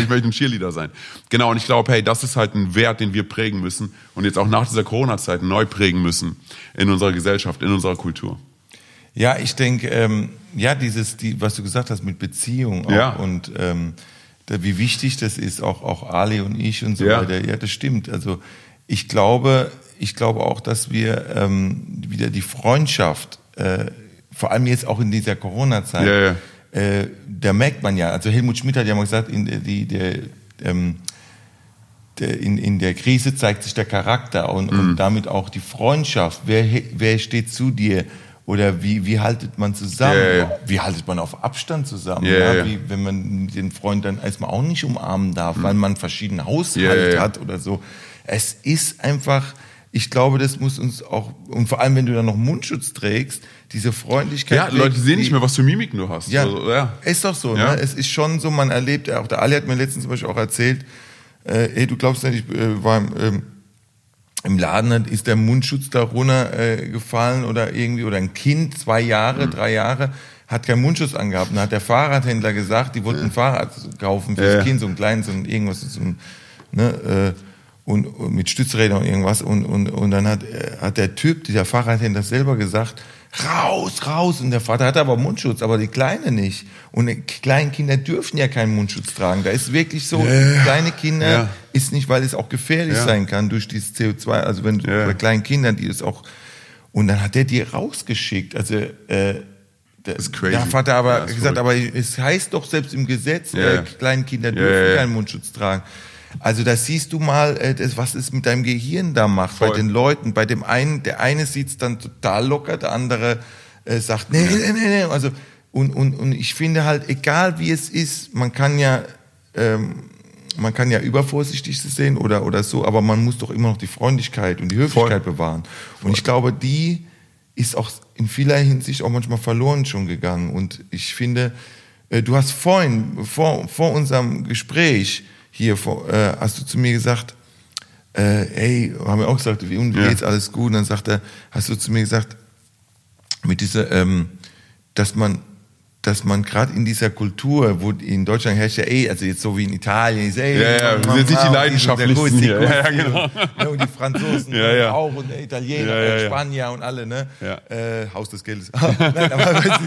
ich möchte ein Cheerleader sein. Genau, und ich glaube, hey, das ist halt ein Wert, den wir prägen müssen und jetzt auch nach dieser Corona-Zeit neu prägen müssen in unserer Gesellschaft, in unserer Kultur. Ja, ich denke, ähm, ja, dieses, die, was du gesagt hast mit Beziehung auch ja. und ähm, da, wie wichtig das ist, auch, auch Ali und ich und so ja. weiter. Ja, das stimmt. Also ich glaube, Ich glaube auch, dass wir ähm, wieder die Freundschaft, äh, vor allem jetzt auch in dieser Corona-Zeit, ja, ja. Äh, da merkt man ja, also Helmut Schmidt hat ja mal gesagt, in, die, der, ähm, der, in, in der Krise zeigt sich der Charakter und, mhm. und damit auch die Freundschaft. Wer, wer steht zu dir? Oder wie, wie haltet man zusammen? Yeah, yeah. Wie haltet man auf Abstand zusammen? Yeah, ja? Wie, yeah. Wenn man den Freund dann erstmal auch nicht umarmen darf, mm. weil man verschiedene Haushalte yeah, yeah. hat oder so. Es ist einfach, ich glaube, das muss uns auch, und vor allem, wenn du dann noch Mundschutz trägst, diese Freundlichkeit. Ja, trägst, Leute sehen nicht mehr, was für Mimiken du hast. Ja, also, ja. ist doch so. Ja. Ne? Es ist schon so, man erlebt, auch der Ali hat mir letztens zum Beispiel auch erzählt, äh, hey, du glaubst nicht, ich äh, war im... Ähm, Im Laden ist der Mundschutz da runter äh, gefallen oder irgendwie, oder ein Kind, zwei Jahre, mhm. drei Jahre, hat keinen Mundschutz angehabt. Und hat der Fahrradhändler gesagt, die wollten ein Fahrrad kaufen fürs ja, ja. Kind, so ein kleines, so ein irgendwas, so ein, ne, äh, und, und mit Stützrädern und irgendwas. Und, und, und dann hat, hat der Typ, dieser Fahrradhändler, selber gesagt, raus, raus. Und der Vater hatte aber Mundschutz, aber die Kleine nicht. Und kleine Kinder dürfen ja keinen Mundschutz tragen. Da ist wirklich so, ja, kleine Kinder ja. ist nicht, weil es auch gefährlich ja. sein kann durch dieses C O zwei. Also wenn ja. bei kleinen Kindern, die ist auch. Und dann hat er die rausgeschickt. Also äh, das ist crazy. Der Vater aber ja, gesagt, aber es heißt doch selbst im Gesetz, ja. äh, kleine Kinder dürfen ja, ja, ja. keinen Mundschutz tragen. Also da siehst du mal, das, was es mit deinem Gehirn da macht, voll. Bei den Leuten. Bei dem einen, der eine sieht es dann total locker, der andere äh, sagt, nee, nee, nee, nee. Also, und, und, und ich finde halt, egal wie es ist, man kann ja, ähm, man kann ja übervorsichtig sehen oder, oder so, aber man muss doch immer noch die Freundlichkeit und die Höflichkeit voll. Bewahren. Und voll. Ich glaube, die ist auch in vieler Hinsicht auch manchmal verloren schon gegangen. Und ich finde, äh, du hast vorhin, vor, vor unserem Gespräch, hier äh, hast du zu mir gesagt, äh, hey, haben wir auch gesagt, wie, und wie ja. geht's, alles gut? Und dann sagt er, hast du zu mir gesagt, mit dieser, ähm, dass man, dass man gerade in dieser Kultur, wo in Deutschland herrscht, ja, ey, also jetzt so wie in Italien, ist, ey, ja, ja, wir sind nicht die Leidenschaftlichsten hier. Ja, ja, genau. Und, und die Franzosen ja, ja. auch und Italiener ja, ja, und Spanier ja. und alle, ne? Ja. Äh, Haus des Geldes. Nein, aber,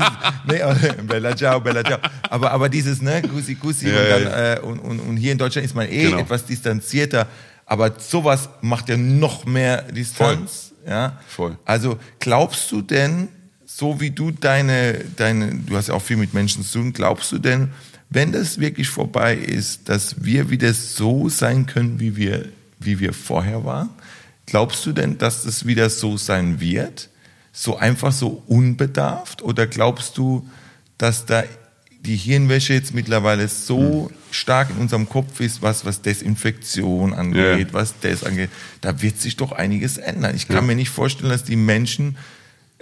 nee, aber, Bella Ciao, Bella Ciao. Aber, aber dieses, ne, Kussi, Kussi ja, und, dann, ja. äh, und, und, und hier in Deutschland ist man eh genau. etwas distanzierter, aber sowas macht ja noch mehr Distanz. Voll. Ja? Voll. Also glaubst du denn, so wie du deine, deine, du hast ja auch viel mit Menschen zu tun, glaubst du denn, wenn das wirklich vorbei ist, dass wir wieder so sein können, wie wir, wie wir vorher waren? Glaubst du denn, dass das wieder so sein wird? So einfach, so unbedarft? Oder glaubst du, dass da die Hirnwäsche jetzt mittlerweile so hm. stark in unserem Kopf ist, was, was Desinfektion angeht, yeah. was das angeht? Da wird sich doch einiges ändern. Ich kann ja. mir nicht vorstellen, dass die Menschen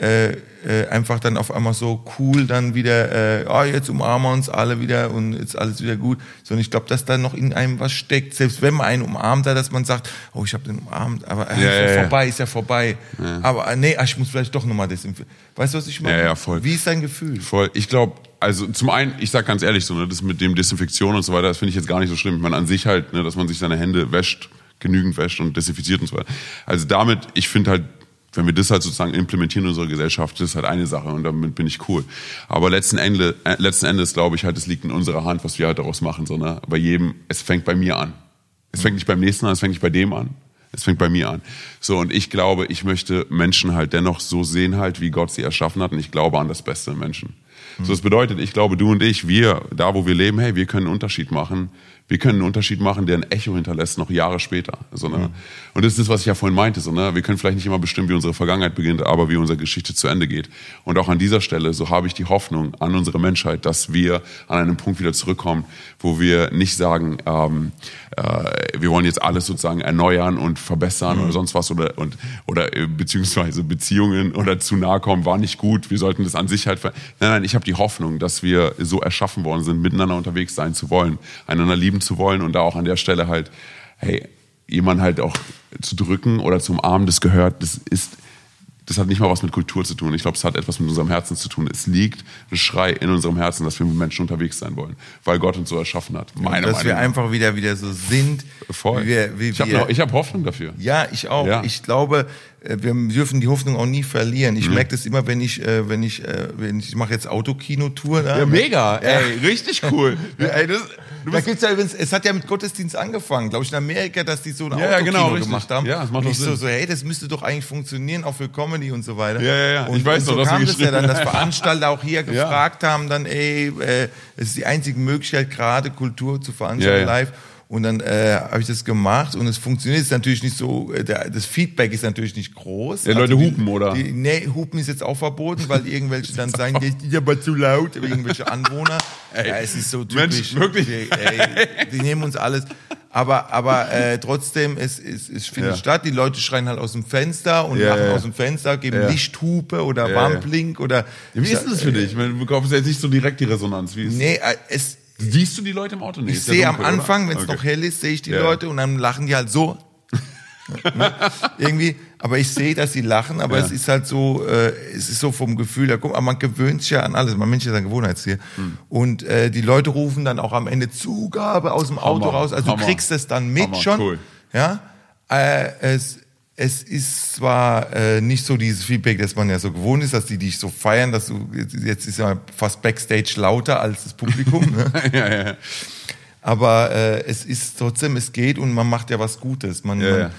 Äh, äh, einfach dann auf einmal so cool dann wieder, äh, oh, jetzt umarmen wir uns alle wieder und jetzt alles wieder gut. Sondern ich glaube, dass da noch in einem was steckt. Selbst wenn man einen umarmt, da, dass man sagt, oh, ich habe den umarmt, aber äh, ja, ist ja, ja vorbei, ist ja vorbei. Ja. Aber äh, nee, ach, ich muss vielleicht doch nochmal desinfizieren. Weißt du, was ich meine? Ja, ja, voll. Wie ist dein Gefühl? Voll. Ich glaube, also zum einen, ich sag ganz ehrlich, so, ne, das mit dem Desinfektion und so weiter, das finde ich jetzt gar nicht so schlimm. Ich meine, an sich halt, ne, dass man sich seine Hände wäscht, genügend wäscht und desinfiziert und so weiter. Also damit, ich finde halt, wenn wir das halt sozusagen implementieren in unserer Gesellschaft, das ist halt eine Sache und damit bin ich cool. Aber letzten Endes, letzten Endes glaube ich halt, es liegt in unserer Hand, was wir halt daraus machen. So, ne? Bei jedem, es fängt bei mir an. Es fängt nicht beim Nächsten an, es fängt nicht bei dem an. Es fängt bei mir an. So, und ich glaube, ich möchte Menschen halt dennoch so sehen halt, wie Gott sie erschaffen hat, und ich glaube an das Beste im Menschen. Mhm. So, das bedeutet, ich glaube, du und ich, wir, da wo wir leben, hey, wir können einen Unterschied machen. Wir können einen Unterschied machen, der ein Echo hinterlässt, noch Jahre später. So, ne? Mhm. Und das ist das, was ich ja vorhin meinte. So, ne? Wir können vielleicht nicht immer bestimmen, wie unsere Vergangenheit beginnt, aber wie unsere Geschichte zu Ende geht. Und auch an dieser Stelle, so habe ich die Hoffnung an unsere Menschheit, dass wir an einem Punkt wieder zurückkommen, wo wir nicht sagen, ähm, äh, wir wollen jetzt alles sozusagen erneuern und verbessern mhm. oder sonst was. Oder, und, oder äh, beziehungsweise Beziehungen oder zu nahe kommen war nicht gut. Wir sollten das an sich halt ver- Nein, nein, ich habe die Hoffnung, dass wir so erschaffen worden sind, miteinander unterwegs sein zu wollen, einander lieben zu wollen und da auch an der Stelle halt, hey, jemanden halt auch zu drücken oder zum Arm, das gehört, das ist, das hat nicht mal was mit Kultur zu tun. Ich glaube, es hat etwas mit unserem Herzen zu tun. Es liegt ein Schrei in unserem Herzen, dass wir mit Menschen unterwegs sein wollen, weil Gott uns so erschaffen hat. Meine dass Meinung. wir einfach wieder wieder so sind. Voll. Wie wir, wie ich habe hab Hoffnung dafür. Ja, ich auch. Ja. Ich glaube, wir dürfen die Hoffnung auch nie verlieren. Ich mhm. merke das immer, wenn ich, wenn ich, wenn ich, ich mache jetzt Autokino-Tour. Ja, mega. Ey, ja. richtig cool. Ey, das, du da gibt's ja übrigens, es hat ja mit Gottesdienst angefangen, glaube ich, in Amerika, dass die so ein ja, Autokino ja, genau, gemacht haben. Ja, das macht und ich so, so, hey, das müsste doch eigentlich funktionieren, auch für Comedy und so weiter. Ja, ja, ja. Und, ich weiß und so noch, kam das ja dann, dass Veranstalter auch hier ja. gefragt haben, dann, ey, äh, es ist die einzige Möglichkeit, gerade Kultur zu veranstalten ja, ja. live. Und dann äh, habe ich das gemacht und es funktioniert. Es ist natürlich nicht so, der, das Feedback ist natürlich nicht groß. Ja, also Leute hupen, die, oder? Die, nee, hupen ist jetzt auch verboten, weil irgendwelche dann sagen, das ist aber zu laut, irgendwelche Anwohner. Ey, ja, es ist so typisch. Mensch, wirklich? Die, ey, die nehmen uns alles. Aber, aber äh, trotzdem, es, es, es findet ja. statt. Die Leute schreien halt aus dem Fenster und ja, machen ja. aus dem Fenster, geben ja. Lichthupe oder ja, Wamplink ja. oder... Ja, wie ist das für äh, dich? Du bekommst jetzt nicht so direkt die Resonanz. Wie ist nee, äh, es... Siehst du die Leute im Auto nicht? Ich sehe am Anfang, wenn es okay. noch hell ist, sehe ich die ja. Leute und dann lachen die halt so. ne? Irgendwie. aber ich sehe, dass sie lachen, aber ja. es ist halt so, äh, es ist so vom Gefühl, da guck, aber man gewöhnt sich ja an alles, man Mensch ist ein Gewohnheitstier. Hm. Und äh, die Leute rufen dann auch am Ende Zugabe aus dem Auto Hammer, raus, also Hammer. Du kriegst das dann mit Hammer, schon. Cool. Ja, äh, es Es ist zwar äh, nicht so dieses Feedback, dass man ja so gewohnt ist, dass die dich so feiern, dass du jetzt ist ja fast Backstage lauter als das Publikum. Ne? ja, ja. Aber äh, es ist trotzdem, es geht und man macht ja was Gutes. Man, ja, man, ja.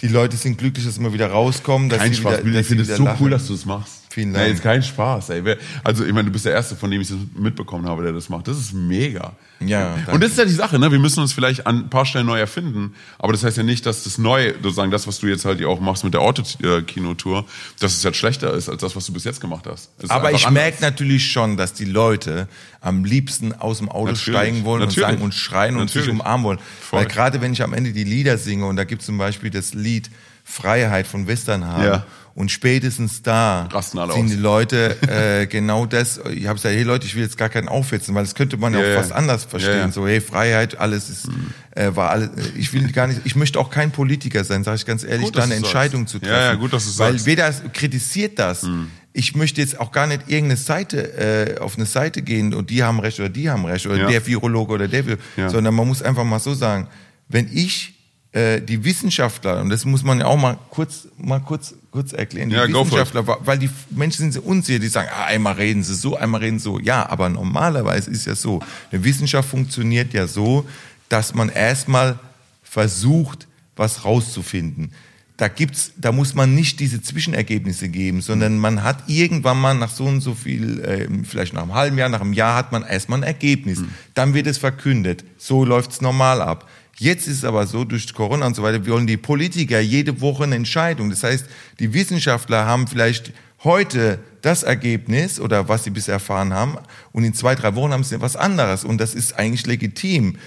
Die Leute sind glücklich, dass sie mal wieder rauskommen. Dass kein sie Spaß, wieder, dass ich finde es so lachen. Cool, dass du es machst. Vielen Dank. Ja, jetzt kein Spaß, ey. Also ich meine, du bist der Erste, von dem ich das mitbekommen habe, der das macht. Das ist mega. Ja. Danke. Und das ist ja die Sache, ne? Wir müssen uns vielleicht an ein paar Stellen neu erfinden, aber das heißt ja nicht, dass das neu, sozusagen das, was du jetzt halt auch machst mit der Autokinotour, dass es jetzt halt schlechter ist als das, was du bis jetzt gemacht hast. Aber ich merke natürlich schon, dass die Leute am liebsten aus dem Auto natürlich. steigen wollen natürlich. und sagen und schreien natürlich. und sich umarmen wollen. Voll. Weil gerade wenn ich am Ende die Lieder singe und da gibt es zum Beispiel das Lied Freiheit von Westernhagen. Ja. Und spätestens da sind aus. die Leute äh, genau das. Ich habe gesagt, hey Leute, ich will jetzt gar keinen aufhetzen, weil das könnte man ja, ja, ja. fast anders verstehen. Ja, ja. So, hey, Freiheit, alles ist, hm. äh, war alles. Ich will gar nicht, ich möchte auch kein Politiker sein, sage ich ganz ehrlich, gut, da eine Entscheidung sagst. zu treffen. Ja, ja, gut, dass du weil sagst. Weder kritisiert das. Hm. Ich möchte jetzt auch gar nicht irgendeine Seite, äh, auf eine Seite gehen und die haben recht oder die haben recht oder ja. der Virologe oder der Virologe, ja. sondern man muss einfach mal so sagen, wenn ich die Wissenschaftler, und das muss man ja auch mal kurz, mal kurz, kurz erklären, die ja, Wissenschaftler, weil die Menschen sind so unsicher, die sagen, ah, einmal reden sie so, einmal reden sie so. Ja, aber normalerweise ist ja so, eine Wissenschaft funktioniert ja so, dass man erstmal versucht, was rauszufinden. Da gibt's, da muss man nicht diese Zwischenergebnisse geben, sondern man hat irgendwann mal nach so und so viel, äh, vielleicht nach einem halben Jahr, nach einem Jahr hat man erstmal ein Ergebnis. Mhm. Dann wird es verkündet. So läuft's normal ab. Jetzt ist es aber so, durch Corona und so weiter, wollen die Politiker jede Woche eine Entscheidung. Das heißt, die Wissenschaftler haben vielleicht heute das Ergebnis oder was sie bisher erfahren haben und in zwei, drei Wochen haben sie was anderes und das ist eigentlich legitim.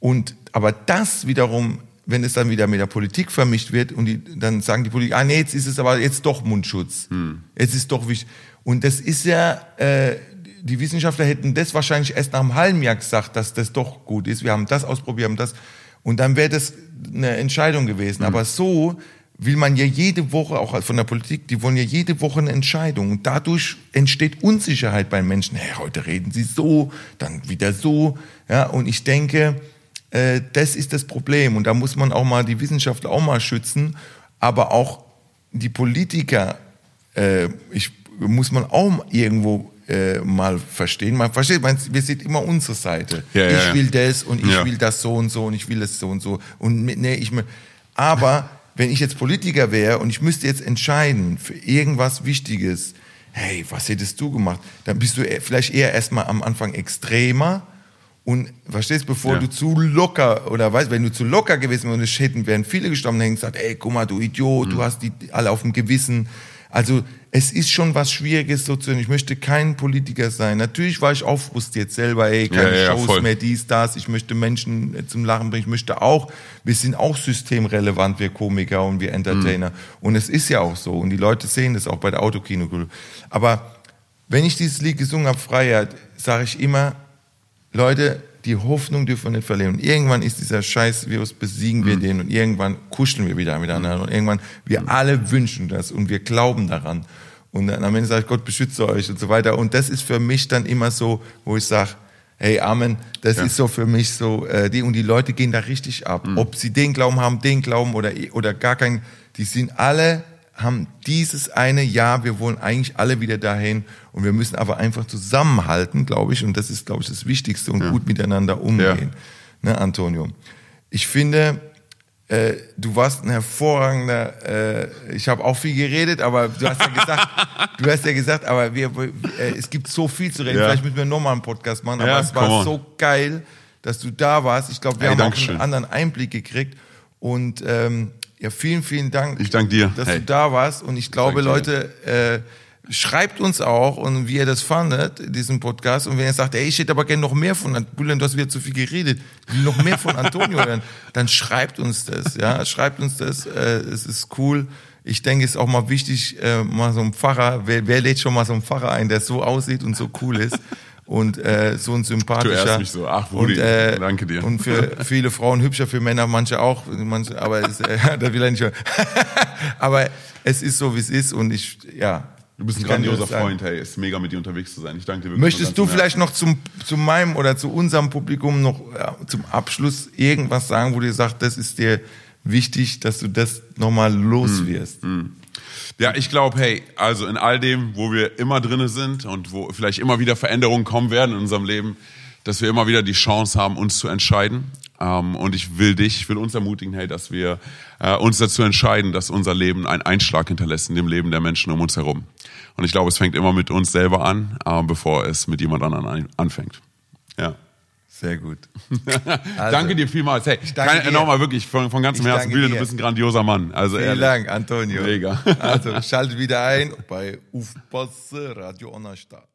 Und, aber das wiederum, wenn es dann wieder mit der Politik vermischt wird und die, dann sagen die Politiker, ah nee, jetzt ist es aber jetzt doch Mundschutz. Hm. Jetzt ist doch wichtig. Und das ist ja... Äh, die Wissenschaftler hätten das wahrscheinlich erst nach einem halben Jahr gesagt, dass das doch gut ist. Wir haben das ausprobiert, haben das... Und dann wäre das eine Entscheidung gewesen. Mhm. Aber so will man ja jede Woche, auch von der Politik, die wollen ja jede Woche eine Entscheidung. Und dadurch entsteht Unsicherheit bei Menschen. Hey, heute reden sie so, dann wieder so. Ja, und ich denke, äh, das ist das Problem. Und da muss man auch mal die Wissenschaftler auch mal schützen. Aber auch die Politiker äh, ich, muss man auch irgendwo Äh, mal verstehen. Man versteht, man, wir sehen immer unsere Seite. Ja, ich ja, will das und ich ja. will das so und so und ich will das so und so. Und nee, ich aber wenn ich jetzt Politiker wäre und ich müsste jetzt entscheiden für irgendwas Wichtiges, hey, was hättest du gemacht? Dann bist du vielleicht eher erstmal am Anfang extremer und verstehst, bevor ja. du zu locker oder weißt, wenn du zu locker gewesen wärst, hätten wären viele gestorben und hätten gesagt, ey, guck mal, du Idiot, mhm. du hast die alle auf dem Gewissen. Also es ist schon was Schwieriges sozusagen. Ich möchte kein Politiker sein. Natürlich war ich auch frustriert selber. Ey, keine ja, ja, Shows voll. mehr, dies, das. Ich möchte Menschen zum Lachen bringen. Ich möchte auch, wir sind auch systemrelevant, wir Komiker und wir Entertainer. Mhm. Und es ist ja auch so. Und die Leute sehen das auch bei der Autokino-Kultur. Aber wenn ich dieses Lied gesungen habe, Freiheit, sage ich immer, Leute, die Hoffnung dürfen wir nicht verlieren. Und irgendwann ist dieser Scheiß-Virus, besiegen wir mhm. den und irgendwann kuscheln wir wieder miteinander. Mhm. Und irgendwann, wir mhm. alle wünschen das und wir glauben daran. Und dann am Ende sage ich, Gott beschütze euch und so weiter. Und das ist für mich dann immer so, wo ich sage, hey, Amen, das ja. ist so für mich so. Äh, die, und die Leute gehen da richtig ab. Mhm. Ob sie den Glauben haben, den Glauben oder, oder gar keinen, die sind alle... haben dieses eine Jahr, wir wollen eigentlich alle wieder dahin und wir müssen aber einfach zusammenhalten, glaube ich, und das ist, glaube ich, das Wichtigste und ja. gut miteinander umgehen, ja. ne, Antonio? Ich finde, äh, du warst ein hervorragender, äh, ich habe auch viel geredet, aber du hast ja gesagt, du hast ja gesagt, aber wir, äh, es gibt so viel zu reden, ja. vielleicht müssen wir nochmal einen Podcast machen, aber ja, es war so geil, dass du da warst, ich glaube, wir hey, haben auch einen anderen Einblick gekriegt und ähm, ja, vielen, vielen Dank, ich danke dir. dass hey. du da warst. Und ich, ich glaube, Leute, äh, schreibt uns auch, und wie ihr das fandet, diesen Podcast. Und wenn ihr sagt, ey, ich hätte aber gerne noch mehr von Antonio, du hast wieder zu viel geredet, noch mehr von Antonio hören, dann schreibt uns das. Ja, schreibt uns das. Äh, es ist cool. Ich denke, es ist auch mal wichtig, äh, mal so ein Pfarrer, wer, wer lädt schon mal so einen Pfarrer ein, der so aussieht und so cool ist. und äh, so ein sympathischer. Du ehrst mich so, ach Rudi, äh, danke dir. Und für viele Frauen hübscher, für Männer manche auch, manche, aber es, äh, das will er nicht hören. Aber es ist so, wie es ist und ich, ja. Du bist ein grandioser Freund, hey, es ist mega mit dir unterwegs zu sein. Ich danke dir wirklich. Möchtest du vielleicht noch zum, zu meinem oder zu unserem Publikum noch ja, zum Abschluss irgendwas sagen, wo du sagst, das ist dir wichtig, dass du das nochmal los wirst? Mm, mm. Ja, ich glaube, hey, also in all dem, wo wir immer drin sind und wo vielleicht immer wieder Veränderungen kommen werden in unserem Leben, dass wir immer wieder die Chance haben, uns zu entscheiden. Und ich will dich, ich will uns ermutigen, hey, dass wir äh, uns dazu entscheiden, dass unser Leben einen Einschlag hinterlässt in dem Leben der Menschen um uns herum. Und ich glaube, es fängt immer mit uns selber an, äh, bevor es mit jemand anderem anfängt. Ja. Sehr gut. Also, danke dir vielmals. Hey, ich danke kann, dir. Nochmal wirklich von, von ganzem Herzen, Bühne, du bist ein grandioser Mann. Also vielen ehrlich. Dank, Antonio. Mega. Also, schalte wieder ein bei Aufpasse, Radio Onnastar.